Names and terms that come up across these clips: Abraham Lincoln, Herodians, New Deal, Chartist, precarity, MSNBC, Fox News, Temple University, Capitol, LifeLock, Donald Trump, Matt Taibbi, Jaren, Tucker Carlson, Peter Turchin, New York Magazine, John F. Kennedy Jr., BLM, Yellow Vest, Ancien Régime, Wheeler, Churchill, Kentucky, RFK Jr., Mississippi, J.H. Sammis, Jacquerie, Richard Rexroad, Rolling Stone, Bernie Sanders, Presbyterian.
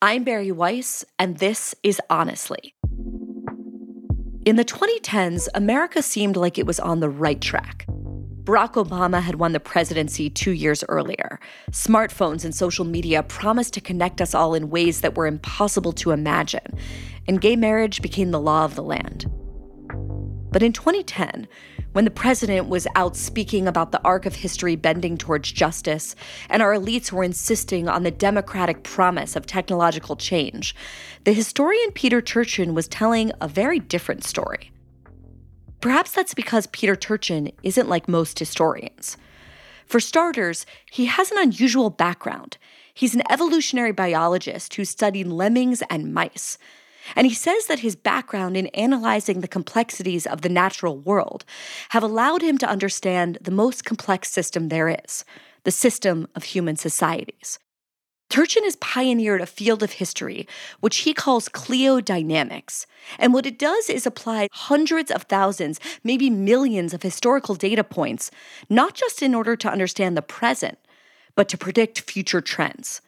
I'm Barry Weiss, and this is Honestly. In the 2010s, America seemed like it was on the right track. Barack Obama had won the presidency 2 years earlier. Smartphones and social media promised to connect us all in ways that were impossible to imagine, and gay marriage became the law of the land. But in 2010, when the president was out speaking about the arc of history bending towards justice, and our elites were insisting on the democratic promise of technological change, the historian Peter Turchin was telling a very different story. Perhaps that's because Peter Turchin isn't like most historians. For starters, he has an unusual background. He's an evolutionary biologist who studied lemmings and mice. And he says that his background in analyzing the complexities of the natural world have allowed him to understand the most complex system there is, the system of human societies. Turchin has pioneered a field of history which he calls cliodynamics, and what it does is apply hundreds of thousands, maybe millions of historical data points, not just in order to understand the present, but to predict future trends.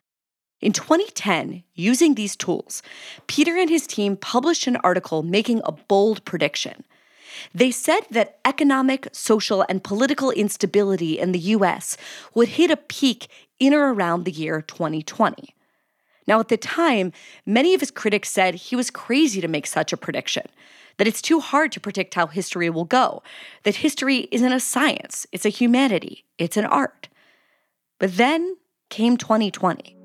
In 2010, using these tools, Peter and his team published an article making a bold prediction. They said that economic, social, and political instability in the U.S. would hit a peak in or around the year 2020. Now, at the time, many of his critics said he was crazy to make such a prediction, that it's too hard to predict how history will go, that history isn't a science, it's a humanity, it's an art. But then came 2020.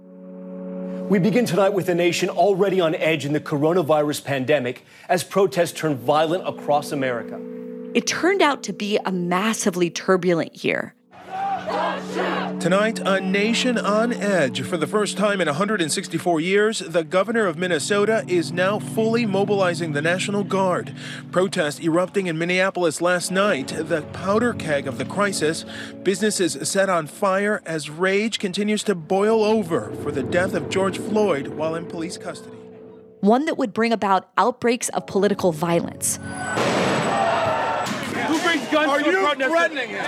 We begin tonight with a nation already on edge in the coronavirus pandemic as protests turn violent across America. It turned out to be a massively turbulent year. Tonight, a nation on edge. For the first time in 164 years, the governor of Minnesota is now fully mobilizing the National Guard. Protests erupting in Minneapolis last night, the powder keg of the crisis. Businesses set on fire as rage continues to boil over for the death of George Floyd while in police custody. One that would bring about outbreaks of political violence. Are you threatening him?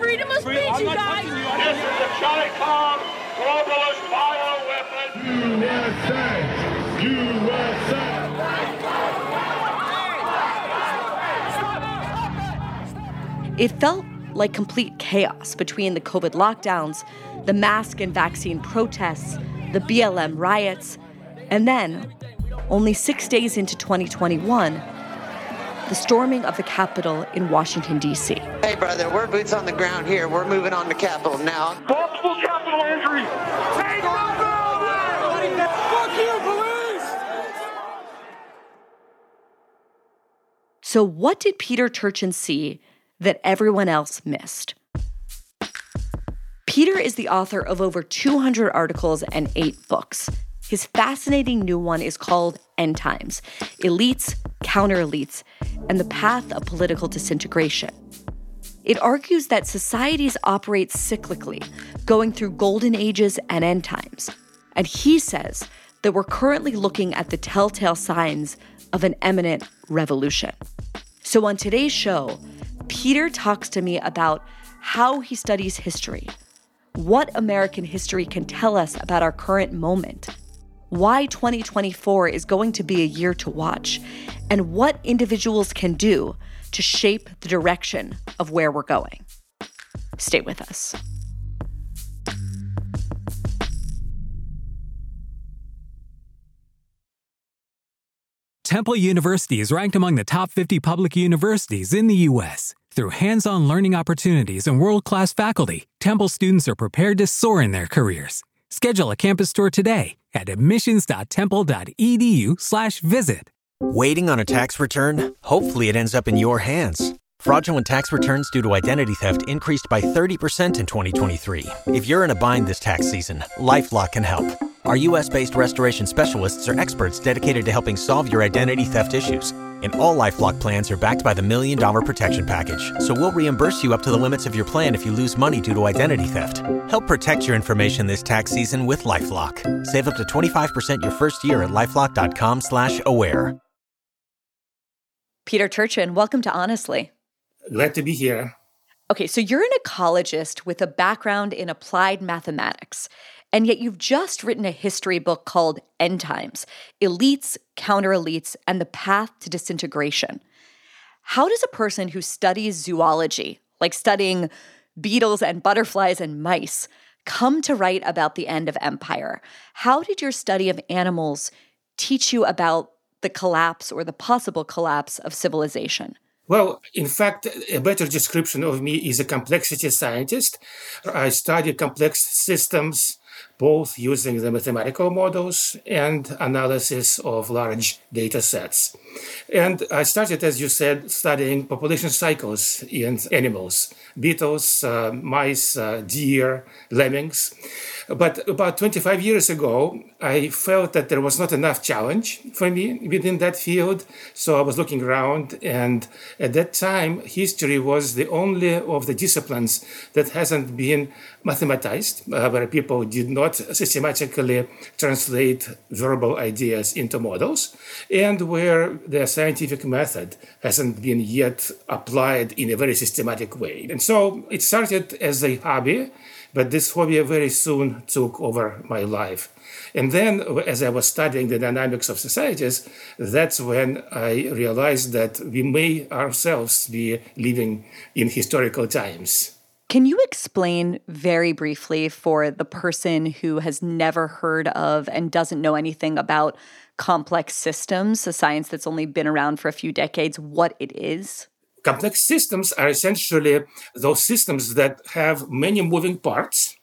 Freedom of speech, you guys. This is a China-com globalist bioweapon. USA. It felt like complete chaos between the COVID lockdowns, the mask and vaccine protests, the BLM riots, and then, only 6 days into 2021, the storming of the Capitol in Washington, D.C. Hey, brother, we're boots on the ground here. We're moving on to Capitol now. Multiple Capitol injuries. Take over! Fuck you, police! So what did Peter Turchin see that everyone else missed? Peter is the author of over 200 articles and 8 books. His fascinating new one is called End Times: Elites, Counter-Elites, and the Path of Political Disintegration. It argues that societies operate cyclically, going through golden ages and end times. And he says that we're currently looking at the telltale signs of an imminent revolution. So on today's show, Peter talks to me about how he studies history, what American history can tell us about our current moment, why 2024 is going to be a year to watch, and what individuals can do to shape the direction of where we're going. Stay with us. Temple University is ranked among the top 50 public universities in the U.S. Through hands-on learning opportunities and world-class faculty, Temple students are prepared to soar in their careers. Schedule a campus tour today at admissions.temple.edu/visit. Waiting on a tax return? Hopefully it ends up in your hands. Fraudulent tax returns due to identity theft increased by 30% in 2023. If you're in a bind this tax season, LifeLock can help. Our U.S.-based restoration specialists are experts dedicated to helping solve your identity theft issues. And all LifeLock plans are backed by the $1 Million Protection Package. So we'll reimburse you up to the limits of your plan if you lose money due to identity theft. Help protect your information this tax season with LifeLock. Save up to 25% your first year at LifeLock.com/aware. Peter Turchin, welcome to Honestly. Glad to be here. Okay, so you're an ecologist with a background in applied mathematics. And yet you've just written a history book called End Times: Elites, Counter-Elites, and the Path to Disintegration. How does a person who studies zoology, like studying beetles and butterflies and mice, come to write about the end of empire? How did your study of animals teach you about the collapse or the possible collapse of civilization? Well, in fact, a better description of me is a complexity scientist. I study complex systems, both using the mathematical models and analysis of large data sets. And I started, as you said, studying population cycles in animals, beetles, mice, deer, lemmings. But about 25 years ago, I felt that there was not enough challenge for me within that field. So I was looking around, and at that time, history was the only of the disciplines that hasn't been mathematized, where people did not systematically translate verbal ideas into models, and where the scientific method hasn't been yet applied in a very systematic way. And so it started as a hobby, but this hobby very soon took over my life. And then, as I was studying the dynamics of societies, that's when I realized that we may ourselves be living in historical times. Can you explain very briefly for the person who has never heard of and doesn't know anything about complex systems, a science that's only been around for a few decades, what it is? Complex systems are essentially those systems that have many moving parts,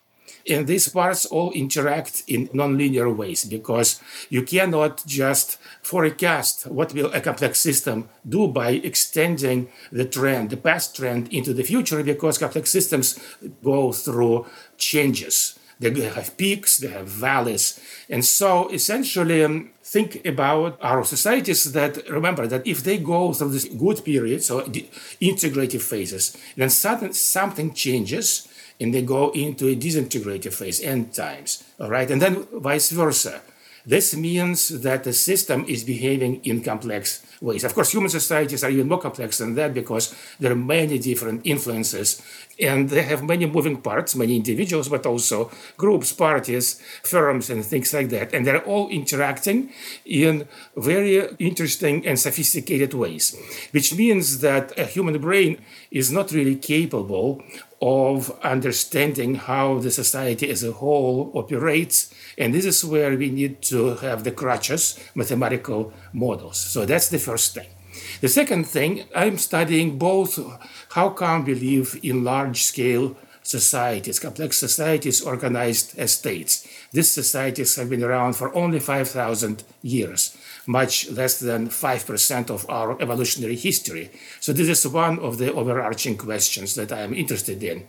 and these parts all interact in nonlinear ways, because you cannot just forecast what will a complex system do by extending the trend, the past trend, into the future, because complex systems go through changes. They have peaks, they have valleys. And so essentially think about our societies that, remember, that if they go through this good period, so the integrative phases, then suddenly something changes, and they go into a disintegrative phase, end times, all right? And then vice versa. This means that the system is behaving in complex ways. Of course, human societies are even more complex than that, because there are many different influences, and they have many moving parts, many individuals, but also groups, parties, firms, and things like that. And they're all interacting in very interesting and sophisticated ways, which means that a human brain is not really capable of understanding how the society as a whole operates. And this is where we need to have the crutches, mathematical models. So that's the first thing. The second thing, I'm studying both how come we live in large-scale societies, complex societies organized as states. These societies have been around for only 5,000 years, much less than 5% of our evolutionary history. So this is one of the overarching questions that I am interested in.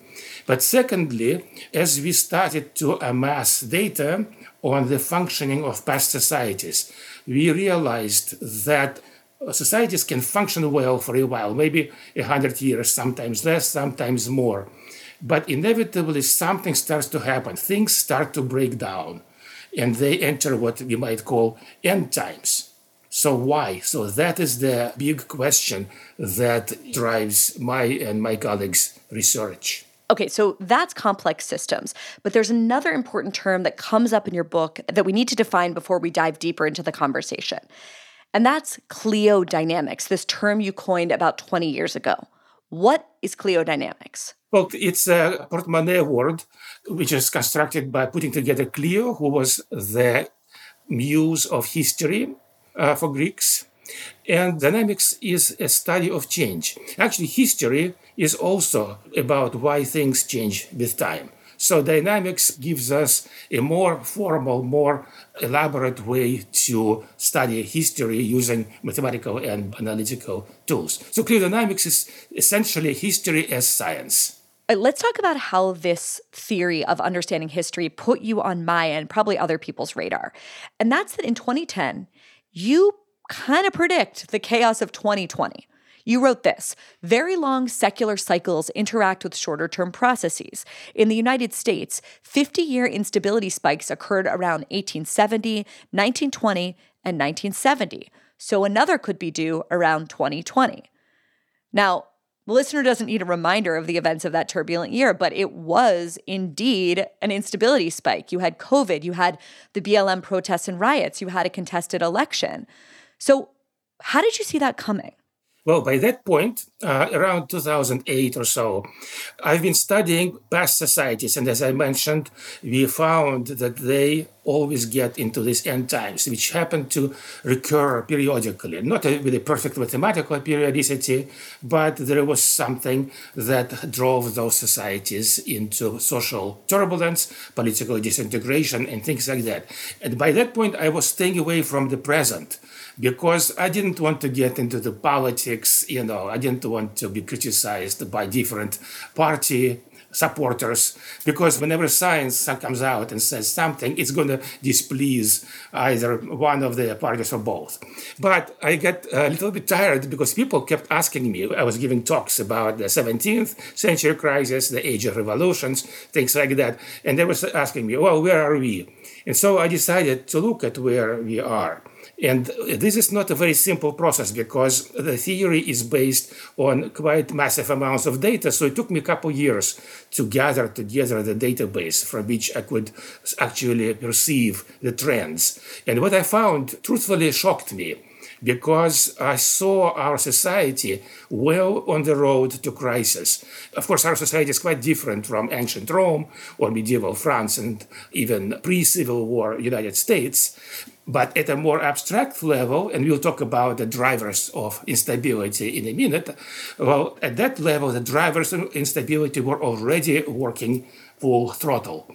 But secondly, as we started to amass data on the functioning of past societies, we realized that societies can function well for a while, maybe 100 years, sometimes less, sometimes more. But inevitably, something starts to happen. Things start to break down, and they enter what we might call end times. So why? So that is the big question that drives my and my colleagues' research. Okay, so that's complex systems. But there's another important term that comes up in your book that we need to define before we dive deeper into the conversation. And that's cliodynamics, this term you coined about 20 years ago. What is cliodynamics? Well, it's a portmanteau word, which is constructed by putting together Clio, who was the muse of history for Greeks, and dynamics is a study of change. Actually, history is also about why things change with time. So dynamics gives us a more formal, more elaborate way to study history using mathematical and analytical tools. So cliodynamics is essentially history as science. Let's talk about how this theory of understanding history put you on my and probably other people's radar. And that's that in 2010, you kind of predict the chaos of 2020. You wrote this: very long secular cycles interact with shorter-term processes. In the United States, 50-year instability spikes occurred around 1870, 1920, and 1970. So another could be due around 2020. Now, The listener doesn't need a reminder of the events of that turbulent year, but it was indeed an instability spike. You had COVID, you had the BLM protests and riots, you had a contested election. So how did you see that coming? Well, by that point, around 2008 or so, I've been studying past societies. And as I mentioned, we found that they always get into these end times, which happen to recur periodically, not with a perfect mathematical periodicity, but there was something that drove those societies into social turbulence, political disintegration, and things like that. And by that point, I was staying away from the present because I didn't want to get into the politics, I didn't want to be criticized by different party supporters, because whenever science comes out and says something, it's going to displease either one of the parties or both. But I got a little bit tired because people kept asking me. I was giving talks about the 17th century crisis, the age of revolutions, things like that. And they were asking me, well, where are we? And so I decided to look at where we are. And this is not a very simple process because the theory is based on quite massive amounts of data. So it took me a couple years to gather together the database from which I could actually perceive the trends. And what I found truthfully shocked me, because I saw our society well on the road to crisis. Of course, our society is quite different from ancient Rome or medieval France and even pre-Civil War United States. But at a more abstract level, and we'll talk about the drivers of instability in a minute, well, at that level, the drivers of instability were already working full throttle.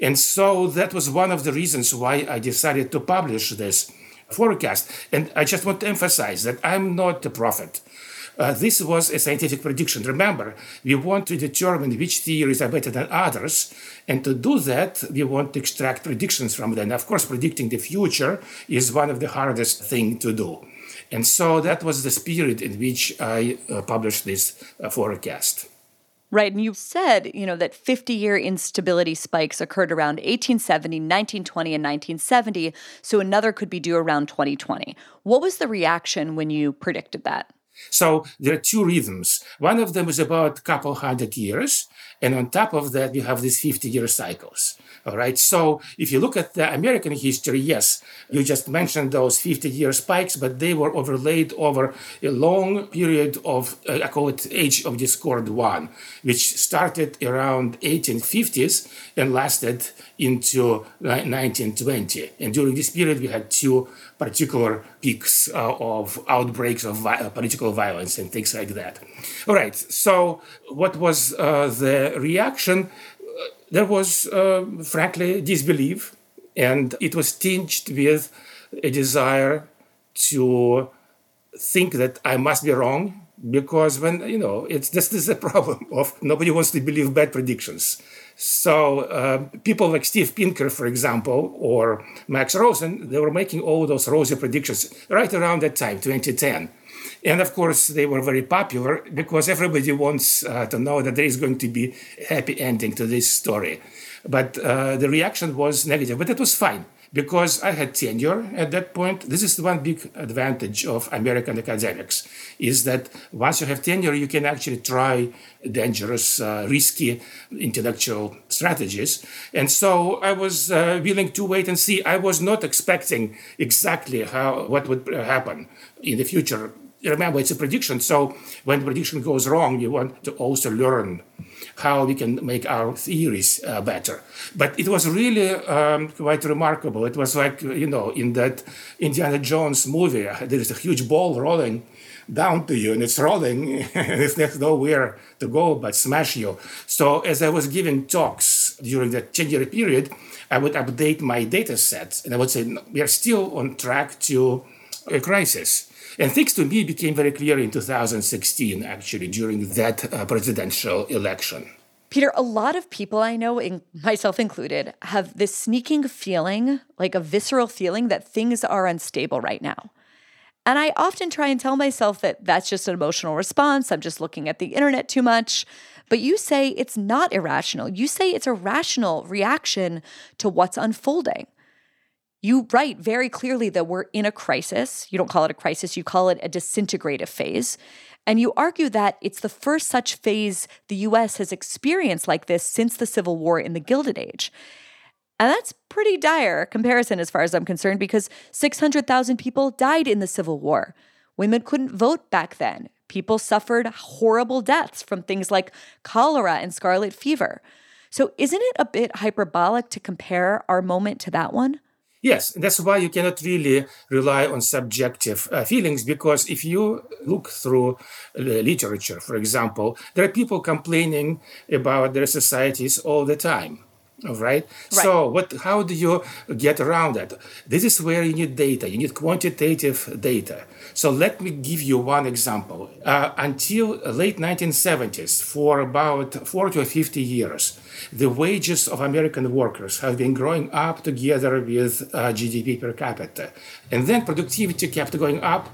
And so that was one of the reasons why I decided to publish this forecast. And I just want to emphasize that I'm not a prophet. This was a scientific prediction. Remember, we want to determine which theories are better than others. And to do that, we want to extract predictions from them. Of course, predicting the future is one of the hardest things to do. And so that was the spirit in which I published this forecast. Right. And you said, that 50-year instability spikes occurred around 1870, 1920, and 1970. So another could be due around 2020. What was the reaction when you predicted that? So there are two rhythms. One of them is about a couple hundred years. And on top of that, we have these 50-year cycles. All right. So if you look at the American history, yes, you just mentioned those 50-year spikes, but they were overlaid over a long period of, I call it Age of Discord 1, which started around 1850s and lasted into 1920. And during this period, we had two particular peaks of outbreaks of political violence and things like that. All right. So what was the reaction? There was, frankly, disbelief, and it was tinged with a desire to think that I must be wrong, because when, it's this is the problem of nobody wants to believe bad predictions. So people like Steve Pinker, for example, or Max Roser, they were making all those rosy predictions right around that time, 2010. And of course, they were very popular because everybody wants to know that there is going to be a happy ending to this story. But the reaction was negative, but that was fine because I had tenure at that point. This is one big advantage of American academics, is that once you have tenure, you can actually try dangerous, risky intellectual strategies. And so I was willing to wait and see. I was not expecting exactly what would happen in the future. Remember, it's a prediction. So when prediction goes wrong, you want to also learn how we can make our theories better. But it was really quite remarkable. It was like, in that Indiana Jones movie, there is a huge ball rolling down to you, and it's rolling, and there's nowhere to go but smash you. So as I was giving talks during that 10-year period, I would update my data sets, and I would say, we are still on track to a crisis. And things to me became very clear in 2016, actually, during that presidential election. Peter, a lot of people I know, myself included, have this sneaking feeling, like a visceral feeling that things are unstable right now. And I often try and tell myself that that's just an emotional response. I'm just looking at the internet too much. But you say it's not irrational. You say it's a rational reaction to what's unfolding. You write very clearly that we're in a crisis. You don't call it a crisis. You call it a disintegrative phase. And you argue that it's the first such phase the U.S. has experienced like this since the Civil War in the Gilded Age. And that's pretty dire comparison as far as I'm concerned, because 600,000 people died in the Civil War. Women couldn't vote back then. People suffered horrible deaths from things like cholera and scarlet fever. So isn't it a bit hyperbolic to compare our moment to that one? Yes, and that's why you cannot really rely on subjective feelings, because if you look through literature, for example, there are people complaining about their societies all the time. All right? Right. So how do you get around that? This is where you need data. You need quantitative data. So let me give you one example. Until late 1970s, for about 40 or 50 years, the wages of American workers have been growing up together with GDP per capita. And then productivity kept going up,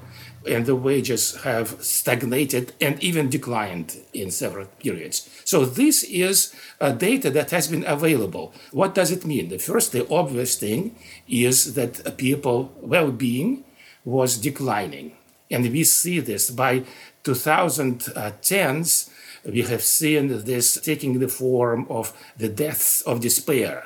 and the wages have stagnated and even declined in several periods. So this is data that has been available. What does it mean? The first, the obvious thing is that people's well-being was declining. And we see this by 2010s, we have seen this taking the form of the deaths of despair,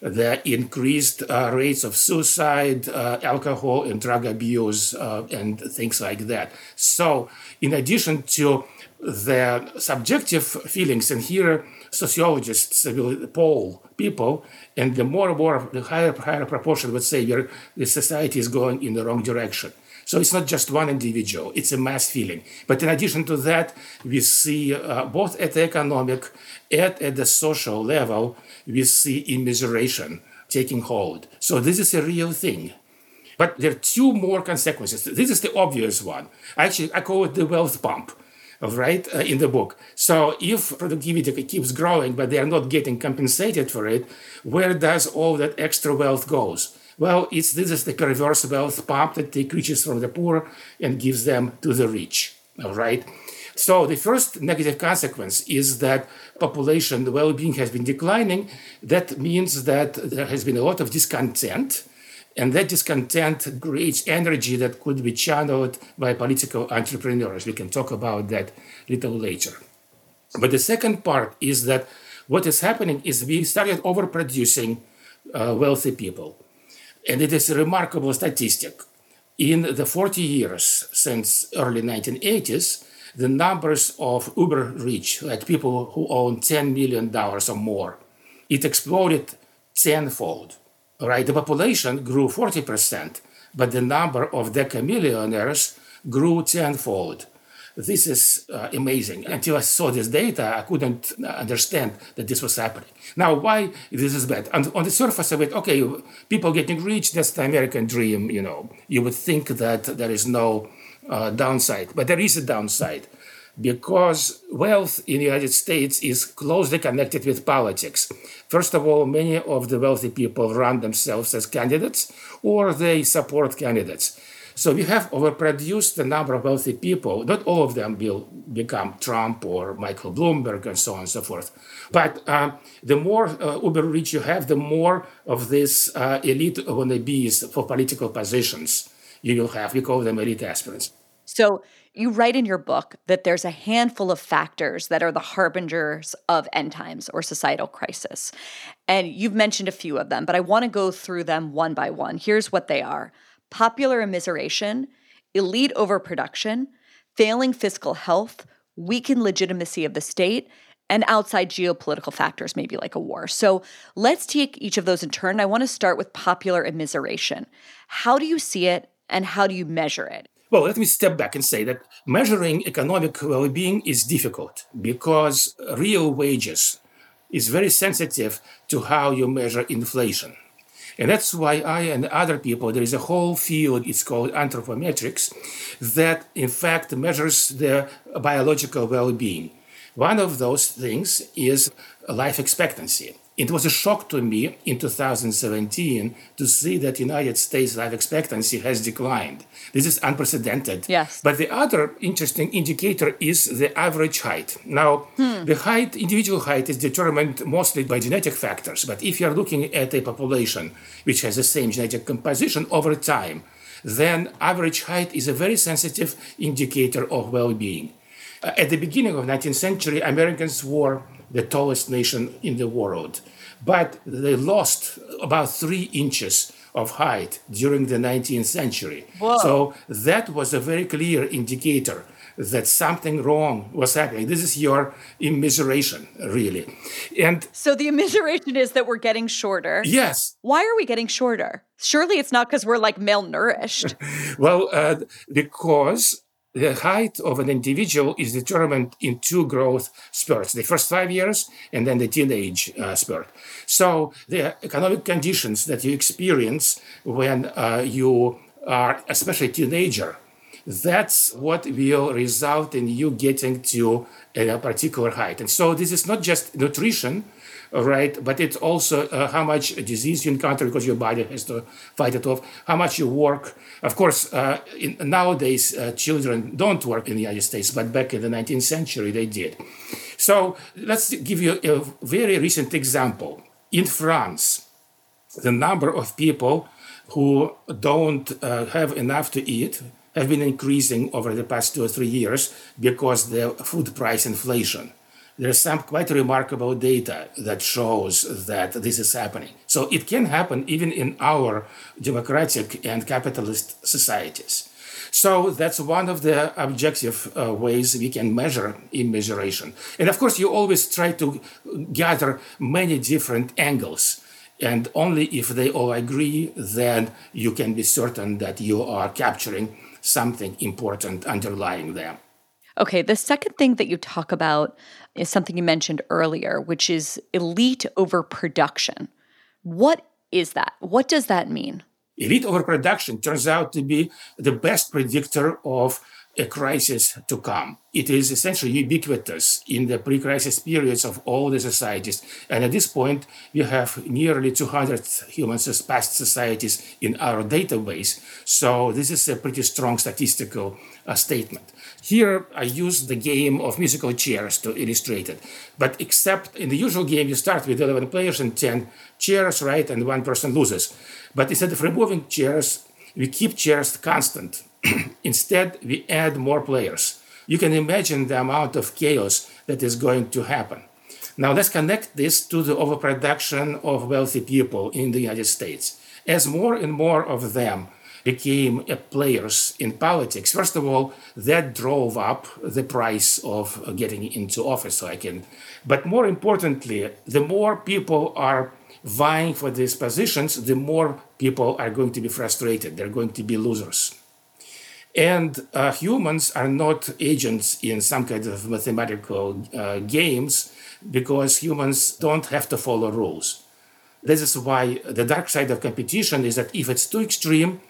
the increased rates of suicide, alcohol and drug abuse, and things like that. So in addition to the subjective feelings, and here sociologists will poll people, and the more and more, the higher proportion would say the society is going in the wrong direction. So it's not just one individual, it's a mass feeling. But in addition to that, we see both at the economic and at the social level, we see immiseration taking hold. So this is a real thing. But there are two more consequences. This is the obvious one. Actually, I call it the wealth pump, right, in the book. So if productivity keeps growing, but they are not getting compensated for it, where does all that extra wealth goes? Well, this is the perverse wealth pump that takes riches from the poor and gives them to the rich, all right? So the first negative consequence is that population well-being has been declining. That means that there has been a lot of discontent, and that discontent creates energy that could be channeled by political entrepreneurs. We can talk about that a little later. But the second part is that what is happening is we started overproducing wealthy people. And it is a remarkable statistic. In the 40 years since early 1980s, the numbers of uber-rich, like people who own $10 million or more, it exploded tenfold. Right? The population grew 40%, but the number of decamillionaires grew tenfold. This is amazing. Until I saw this data, I couldn't understand that this was happening. Now, why this is bad? And on the surface of it, okay, people getting rich, that's the American dream, you know. You would think that there is no downside, but there is a downside, because wealth in the United States is closely connected with politics. First of all, many of the wealthy people run themselves as candidates, or they support candidates. So we have overproduced the number of wealthy people. Not all of them will become Trump or Michael Bloomberg and so on and so forth. But the more uber-rich you have, the more of these elite wannabes for political positions you will have. We call them elite aspirants. So you write in your book that there's a handful of factors that are the harbingers of end times or societal crisis. And you've mentioned a few of them, but I want to go through them one by one. Here's what they are. Popular immiseration, elite overproduction, failing fiscal health, weakened legitimacy of the state, and outside geopolitical factors, maybe like a war. So let's take each of those in turn. I want to start with popular immiseration. How do you see it, and how do you measure it? Well, let me step back and say that measuring economic well-being is difficult, because real wages is very sensitive to how you measure inflation. And that's why I and other people, there is a whole field, it's called anthropometrics, that in fact measures the biological well-being. One of those things is life expectancy. It was a shock to me in 2017 to see that United States life expectancy has declined. This is unprecedented. Yes. But the other interesting indicator is the average height. Now, the height, individual height, is determined mostly by genetic factors. But if you're looking at a population which has the same genetic composition over time, then average height is a very sensitive indicator of well-being. At the beginning of 19th century, Americans were the tallest nation in the world, but they lost about 3 inches of height during the 19th century. Whoa. So that was a very clear indicator that something wrong was happening. This is your immiseration, really. And so the immiseration is that we're getting shorter. Yes. Why are we getting shorter? Surely it's not because we're like malnourished. Because the height of an individual is determined in two growth spurts, the first 5 years and then the teenage spurt. So the economic conditions that you experience when you are especially a teenager, that's what will result in you getting to a particular height. And so this is not just nutrition, right? But it's also how much disease you encounter because your body has to fight it off, how much you work. Of course, nowadays, children don't work in the United States, but back in the 19th century, they did. So let's give you a very recent example. In France, the number of people who don't have enough to eat have been increasing over the past 2 or 3 years because the food price inflation. There's some quite remarkable data that shows that this is happening. So it can happen even in our democratic and capitalist societies. So that's one of the objective ways we can measure immiseration. And of course, you always try to gather many different angles. And only if they all agree, then you can be certain that you are capturing something important underlying them. Okay, the second thing that you talk about is something you mentioned earlier, which is elite overproduction. What is that? What does that mean? Elite overproduction turns out to be the best predictor of a crisis to come. It is essentially ubiquitous in the pre-crisis periods of all the societies. And at this point, we have nearly 200 human past societies in our database. So this is a pretty strong statistical statement. Here, I use the game of musical chairs to illustrate it. But except in the usual game, you start with 11 players and 10 chairs, right? And one person loses. But instead of removing chairs, we keep chairs constant. Instead, we add more players. You can imagine the amount of chaos that is going to happen. Now, let's connect this to the overproduction of wealthy people in the United States. As more and more of them became players in politics, first of all, that drove up the price of getting into office. But more importantly, the more people are vying for these positions, the more people are going to be frustrated. They're going to be losers. And humans are not agents in some kind of mathematical games because humans don't have to follow rules. This is why the dark side of competition is that if it's too extreme,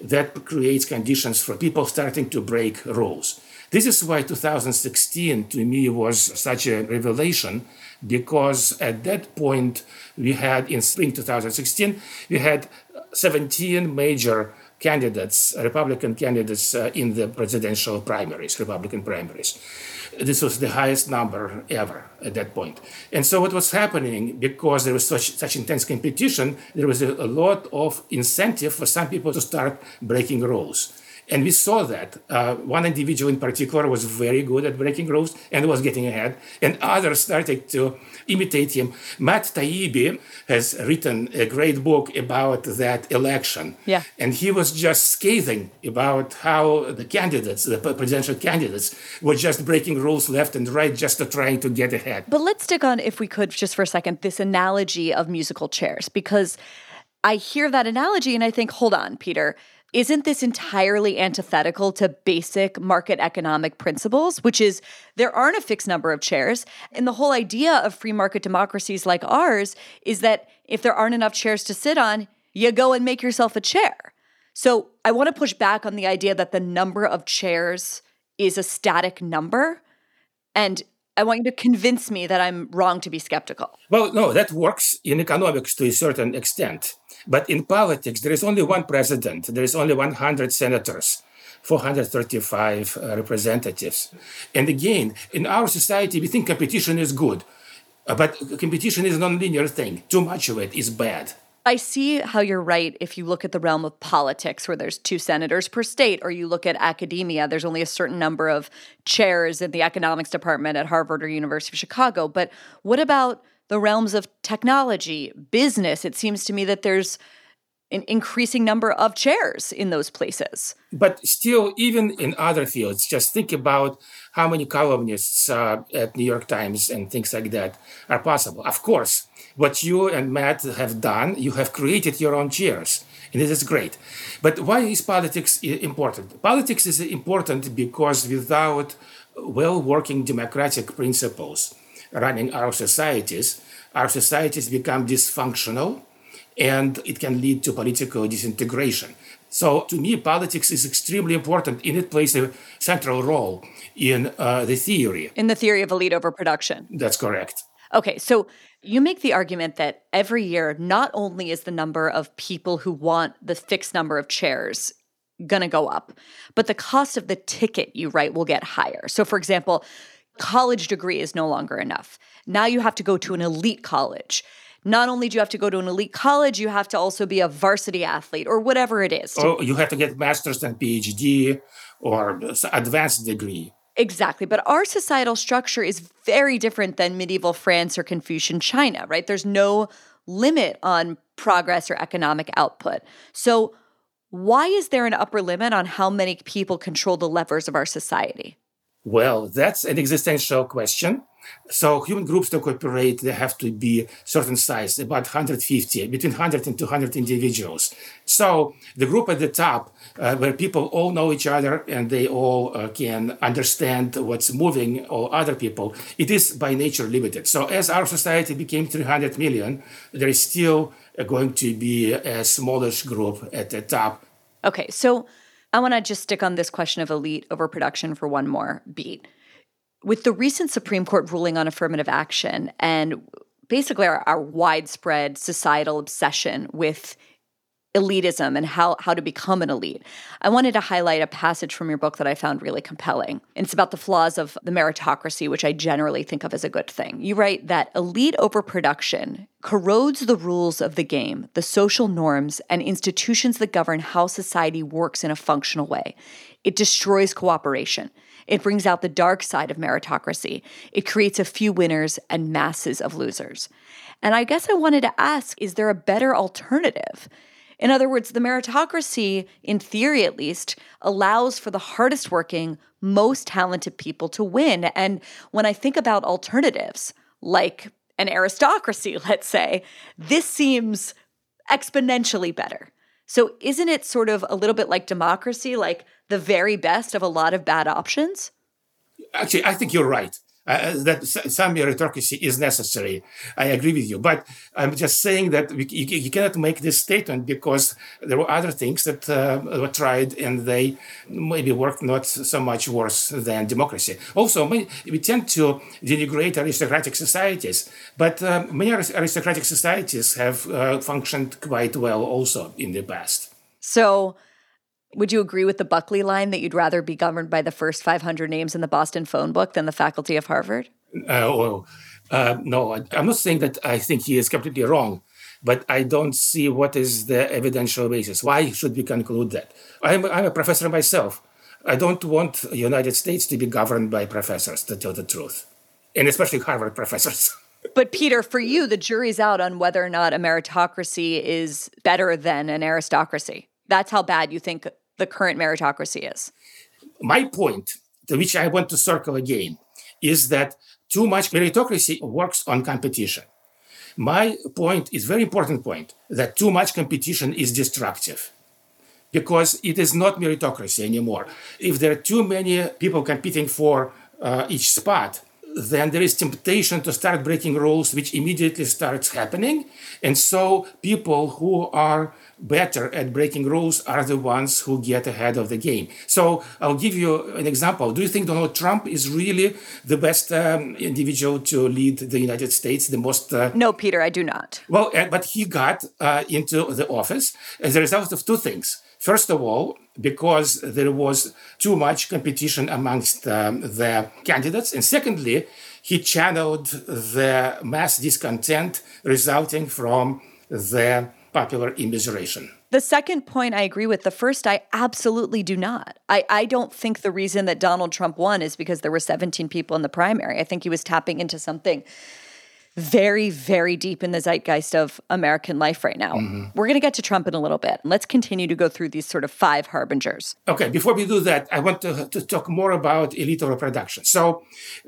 that creates conditions for people starting to break rules. This is why 2016 to me was such a revelation, because at that point we had, in spring 2016, we had 17 major candidates, Republican candidates in the presidential primaries, Republican primaries. This was the highest number ever at that point. And so what was happening, because there was such intense competition, there was a lot of incentive for some people to start breaking rules. And we saw that. One individual in particular was very good at breaking rules and was getting ahead. And others started to imitate him. Matt Taibbi has written a great book about that election. Yeah. And he was just scathing about how the candidates, the presidential candidates, were just breaking rules left and right just to trying to get ahead. But let's stick on, if we could, just for a second, this analogy of musical chairs. Because I hear that analogy and I think, hold on, Peter, isn't this entirely antithetical to basic market economic principles, which is there aren't a fixed number of chairs? And the whole idea of free market democracies like ours is that if there aren't enough chairs to sit on, you go and make yourself a chair. So I want to push back on the idea that the number of chairs is a static number. And I want you to convince me that I'm wrong to be skeptical. Well, no, that works in economics to a certain extent. But in politics, there is only one president. There is only 100 senators, 435 representatives. And again, in our society, we think competition is good. But competition is a non-linear thing. Too much of it is bad. I see how you're right if you look at the realm of politics where there's 2 senators per state, or you look at academia, there's only a certain number of chairs in the economics department at Harvard or University of Chicago. But what about the realms of technology, business? It seems to me that there's an increasing number of chairs in those places. But still, even in other fields, just think about how many columnists at New York Times and things like that are possible. Of course, what you and Matt have done, you have created your own chairs, and this is great. But why is politics important? Politics is important because without well-working democratic principles running our societies become dysfunctional, and it can lead to political disintegration. So to me, politics is extremely important, and it plays a central role in the theory. In the theory of elite overproduction. That's correct. Okay, so you make the argument that every year, not only is the number of people who want the fixed number of chairs going to go up, but the cost of the ticket you write will get higher. So for example, college degree is no longer enough. Now you have to go to an elite college. Not only do you have to go to an elite college, you have to also be a varsity athlete or whatever it is. Or you have to get master's and PhD or advanced degree. Exactly. But our societal structure is very different than medieval France or Confucian China, right? There's no limit on progress or economic output. So why is there an upper limit on how many people control the levers of our society? Well, that's an existential question. So human groups to cooperate, they have to be certain size, about 150, between 100 and 200 individuals. So the group at the top, where people all know each other and they all can understand what's moving all other people, it is by nature limited. So as our society became 300 million, there is still going to be a smallish group at the top. Okay, so I want to just stick on this question of elite overproduction for one more beat. With the recent Supreme Court ruling on affirmative action and basically our widespread societal obsession with elitism and how to become an elite, I wanted to highlight a passage from your book that I found really compelling. And it's about the flaws of the meritocracy, which I generally think of as a good thing. You write that elite overproduction corrodes the rules of the game, the social norms, and institutions that govern how society works in a functional way. It destroys cooperation. It brings out the dark side of meritocracy. It creates a few winners and masses of losers. And I guess I wanted to ask, is there a better alternative? In other words, the meritocracy, in theory at least, allows for the hardest working, most talented people to win. And when I think about alternatives, like an aristocracy, let's say, this seems exponentially better. So isn't it sort of a little bit like democracy, like the very best of a lot of bad options? Actually, I think you're right. That some meritocracy is necessary. I agree with you. But I'm just saying that you cannot make this statement because there were other things that were tried and they maybe worked not so much worse than democracy. Also, we tend to denigrate aristocratic societies, but many aristocratic societies have functioned quite well also in the past. So would you agree with the Buckley line that you'd rather be governed by the first 500 names in the Boston phone book than the faculty of Harvard? No, I'm not saying that I think he is completely wrong, but I don't see what is the evidential basis. Why should we conclude that? I'm a professor myself. I don't want the United States to be governed by professors, to tell the truth, and especially Harvard professors. But Peter, for you, the jury's out on whether or not a meritocracy is better than an aristocracy. That's how bad you think the current meritocracy is. My point, to which I want to circle again, is that too much meritocracy works on competition. My point is very important point, that too much competition is destructive because it is not meritocracy anymore. If there are too many people competing for each spot, then there is temptation to start breaking rules, which immediately starts happening. And so people who are better at breaking rules are the ones who get ahead of the game. So I'll give you an example. Do you think Donald Trump is really the best individual to lead the United States, the most... No, Peter, I do not. Well, but he got into the office as a result of two things. First of all, because there was too much competition amongst the candidates. And secondly, he channeled the mass discontent resulting from the popular immiseration. The second point I agree with. The first, I absolutely do not. I don't think the reason that Donald Trump won is because there were 17 people in the primary. I think he was tapping into something very, very deep in the zeitgeist of American life right now. Mm-hmm. We're going to get to Trump in a little bit. Let's continue to go through these sort of five harbingers. Okay, before we do that, I want to talk more about elite reproduction. So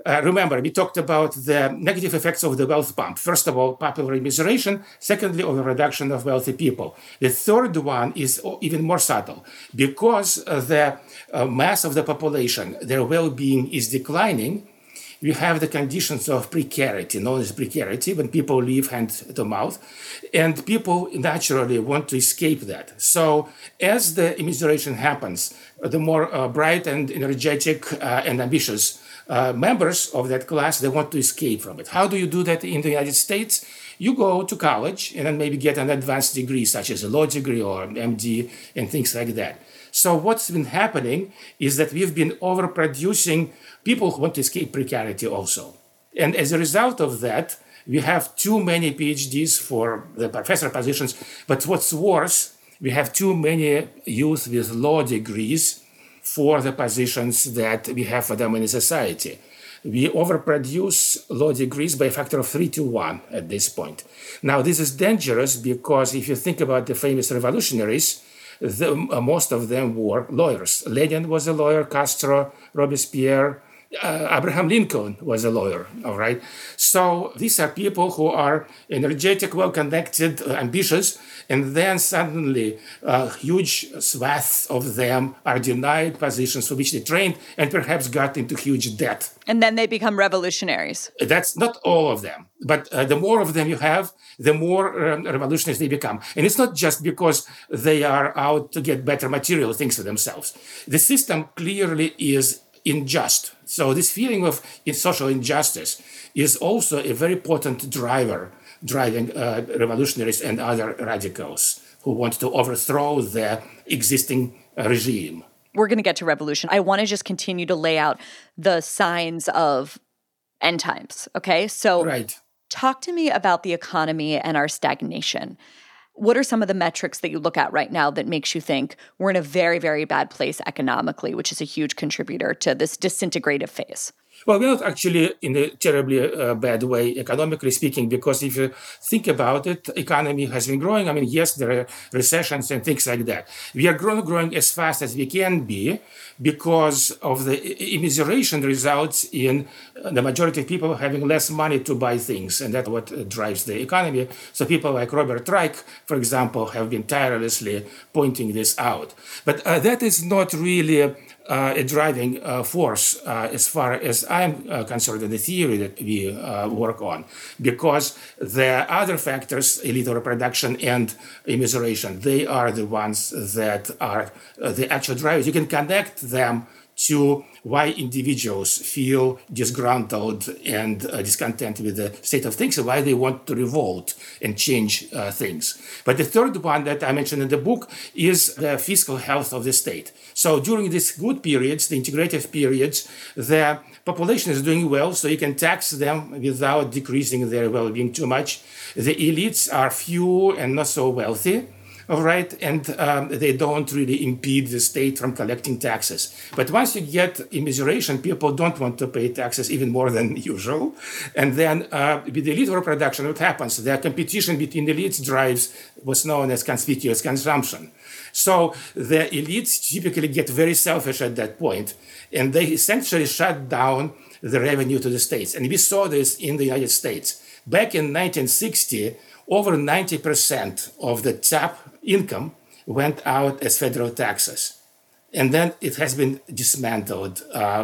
remember, we talked about the negative effects of the wealth pump. First of all, popular immiseration. Secondly, overreduction of wealthy people. The third one is even more subtle. Because the mass of the population, their well-being is declining, we have the conditions of precarity, known as precarity, when people live hand to mouth, and people naturally want to escape that. So as the immiseration happens, the more bright and energetic and ambitious members of that class, they want to escape from it. How do you do that in the United States? You go to college and then maybe get an advanced degree, such as a law degree or an MD and things like that. So what's been happening is that we've been overproducing people who want to escape precarity also. And as a result of that, we have too many PhDs for the professor positions. But what's worse, we have too many youth with law degrees for the positions that we have for them in society. We overproduce law degrees by a factor of 3 to 1 at this point. Now, this is dangerous because if you think about the famous revolutionaries, most of them were lawyers. Lenin was a lawyer, Castro, Robespierre, Abraham Lincoln was a lawyer, all right? So these are people who are energetic, well-connected, ambitious, and then suddenly huge swaths of them are denied positions for which they trained and perhaps got into huge debt. And then they become revolutionaries. That's not all of them, but the more of them you have, the more revolutionaries they become. And it's not just because they are out to get better material things for themselves. The system clearly is unjust. So this feeling of social injustice is also a very potent driver driving revolutionaries and other radicals who want to overthrow the existing regime. We're going to get to revolution. I want to just continue to lay out the signs of end times, okay? So Talk to me about the economy and our stagnation. What are some of the metrics that you look at right now that makes you think we're in a very, very bad place economically, which is a huge contributor to this disintegrative phase? Well, we're not actually in a terribly bad way, economically speaking, because if you think about it, economy has been growing. I mean, yes, there are recessions and things like that. We are growing as fast as we can be because of the immiseration results in the majority of people having less money to buy things, and that's what drives the economy. So people like Robert Reich, for example, have been tirelessly pointing this out. But that is not really a driving force as far as I'm concerned in the theory that we work on, because the other factors, elite reproduction and immiseration, they are the ones that are the actual drivers. You can connect them to why individuals feel disgruntled and discontent with the state of things and why they want to revolt and change things. But the third one that I mentioned in the book is the fiscal health of the state. So during these good periods, the integrative periods, the population is doing well, so you can tax them without decreasing their well-being too much. The elites are few and not so wealthy. All right, and they don't really impede the state from collecting taxes. But once you get immiseration, people don't want to pay taxes even more than usual. And then with elite reproduction, what happens? The competition between elites drives what's known as conspicuous consumption. So the elites typically get very selfish at that point, and they essentially shut down the revenue to the states. And we saw this in the United States. Back in 1960, over 90% of the top income went out as federal taxes. And then it has been dismantled.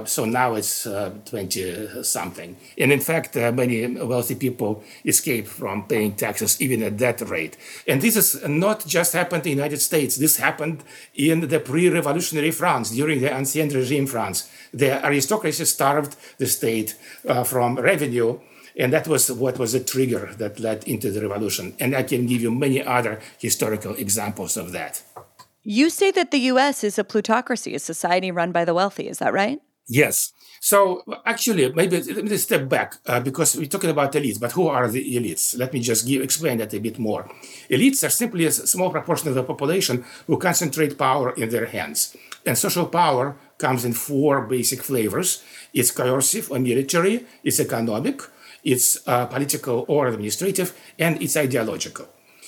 So now it's 20-something. And in fact, many wealthy people escape from paying taxes even at that rate. And this has not just happened in the United States. This happened in the pre-revolutionary France, during the Ancien Régime France. The aristocracy starved the state from revenue. And that was what was the trigger that led into the revolution. And I can give you many other historical examples of that. You say that the U.S. is a plutocracy, a society run by the wealthy. Is that right? Yes. So actually, maybe let me step back because we're talking about elites, but who are the elites? Let me just explain that a bit more. Elites are simply a small proportion of the population who concentrate power in their hands. And social power comes in four basic flavors. It's coercive or military, it's economic, it's political or administrative, and it's ideological.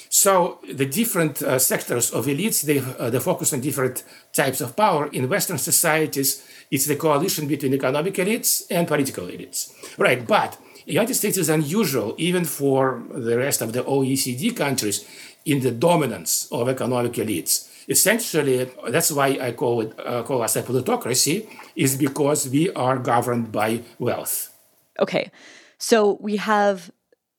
So the different sectors of elites, they focus on different types of power. In Western societies, it's the coalition between economic elites and political elites. Right, but the United States is unusual, even for the rest of the OECD countries, in the dominance of economic elites. Essentially, that's why I call us a plutocracy, is because we are governed by wealth. Okay, so we have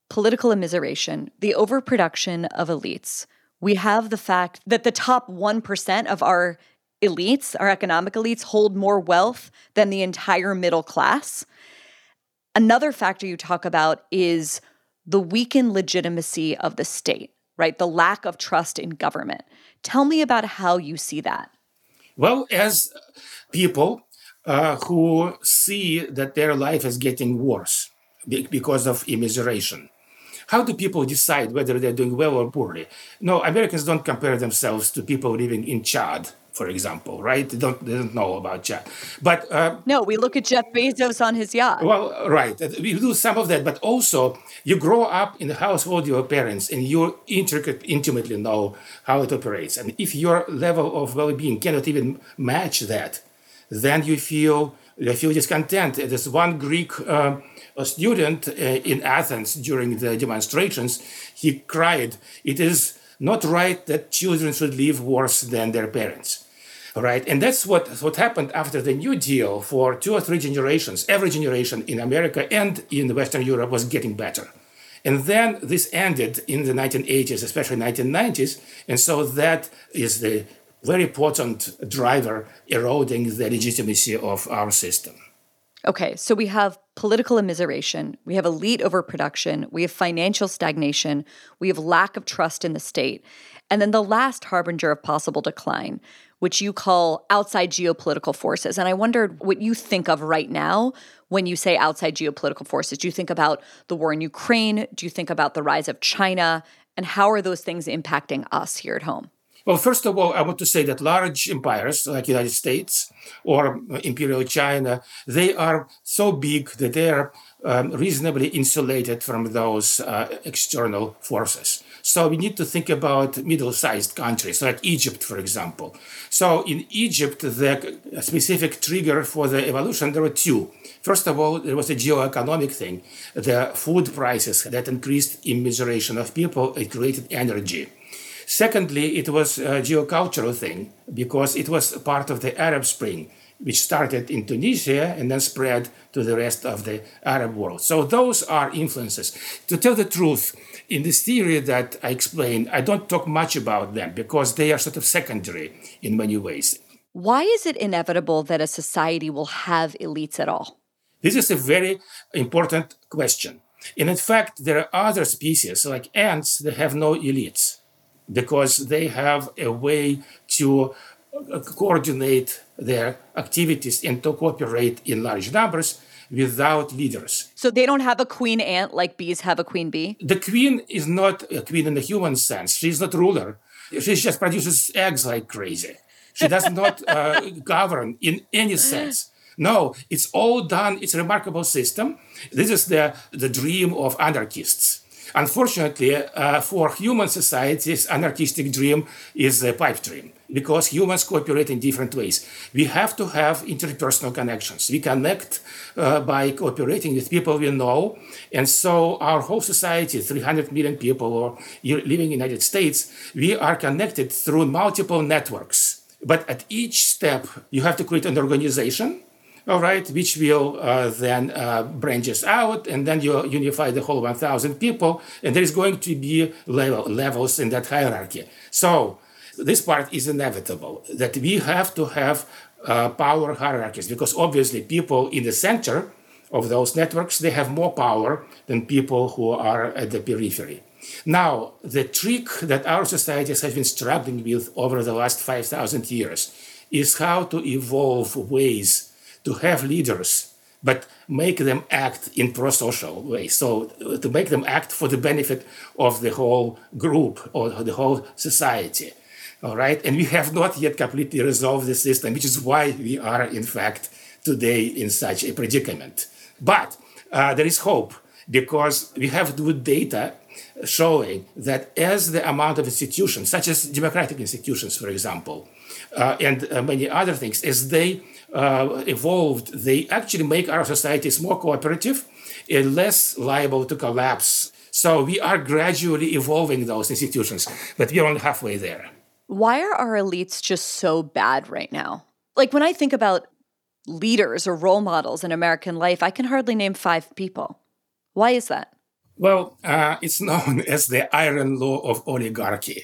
political immiseration, the overproduction of elites. We have the fact that the top 1% of our elites, our economic elites, hold more wealth than the entire middle class. Another factor you talk about is the weakened legitimacy of the state, right? The lack of trust in government. Tell me about how you see that. Well, as people who see that their life is getting worse because of immiseration. How do people decide whether they're doing well or poorly? No, Americans don't compare themselves to people living in Chad, for example, right? They don't know about Chad. But no, we look at Jeff Bezos on his yacht. Well, right. We do some of that, but also you grow up in the household of your parents and you intimately know how it operates. And if your level of well-being cannot even match that, then you feel discontent. There's one Greek student in Athens during the demonstrations. He cried, "It is not right that children should live worse than their parents." All right, and that's what happened after the New Deal for 2 or 3 generations. Every generation in America and in Western Europe was getting better. And then this ended in the 1980s, especially 1990s. And so that is the very important driver eroding the legitimacy of our system. Okay, so we have political immiseration, we have elite overproduction, we have financial stagnation, we have lack of trust in the state, and then the last harbinger of possible decline, which you call outside geopolitical forces. And I wondered what you think of right now when you say outside geopolitical forces. Do you think about the war in Ukraine? Do you think about the rise of China? And how are those things impacting us here at home? Well, first of all, I want to say that large empires like the United States or Imperial China, they are so big that they are reasonably insulated from those external forces. So we need to think about middle-sized countries like Egypt, for example. So in Egypt, the specific trigger for the evolution, there were two. First of all, there was a geoeconomic thing. The food prices that increased immiseration of people, it created energy. Secondly, it was a geocultural thing because it was part of the Arab Spring, which started in Tunisia and then spread to the rest of the Arab world. So those are influences. To tell the truth, in this theory that I explain, I don't talk much about them because they are sort of secondary in many ways. Why is it inevitable that a society will have elites at all? This is a very important question. And in fact, there are other species like ants that have no elites, because they have a way to coordinate their activities and to cooperate in large numbers without leaders. So they don't have a queen ant like bees have a queen bee? The queen is not a queen in the human sense. She's not ruler. She just produces eggs like crazy. She does not govern in any sense. No, it's all done. It's a remarkable system. This is the dream of anarchists. Unfortunately, for human societies, anarchistic dream is a pipe dream because humans cooperate in different ways. We have to have interpersonal connections. We connect by cooperating with people we know. And so our whole society, 300 million people or living in the United States, we are connected through multiple networks. But at each step, you have to create an organization, all right, which will then branches out, and then you unify the whole 1,000 people, and there is going to be levels in that hierarchy. So this part is inevitable, that we have to have power hierarchies, because obviously people in the center of those networks, they have more power than people who are at the periphery. Now, the trick that our societies have been struggling with over the last 5,000 years is how to evolve ways to have leaders, but make them act in pro-social way. So to make them act for the benefit of the whole group or the whole society. All right. And we have not yet completely resolved the system, which is why we are, in fact, today in such a predicament. But there is hope, because we have good data showing that as the amount of institutions, such as democratic institutions, for example, and many other things, as they evolved, they actually make our societies more cooperative and less liable to collapse. So we are gradually evolving those institutions, but we're only halfway there. Why are our elites just so bad right now? Like, when I think about leaders or role models in American life, I can hardly name five people. Why is that? Well, it's known as the iron law of oligarchy.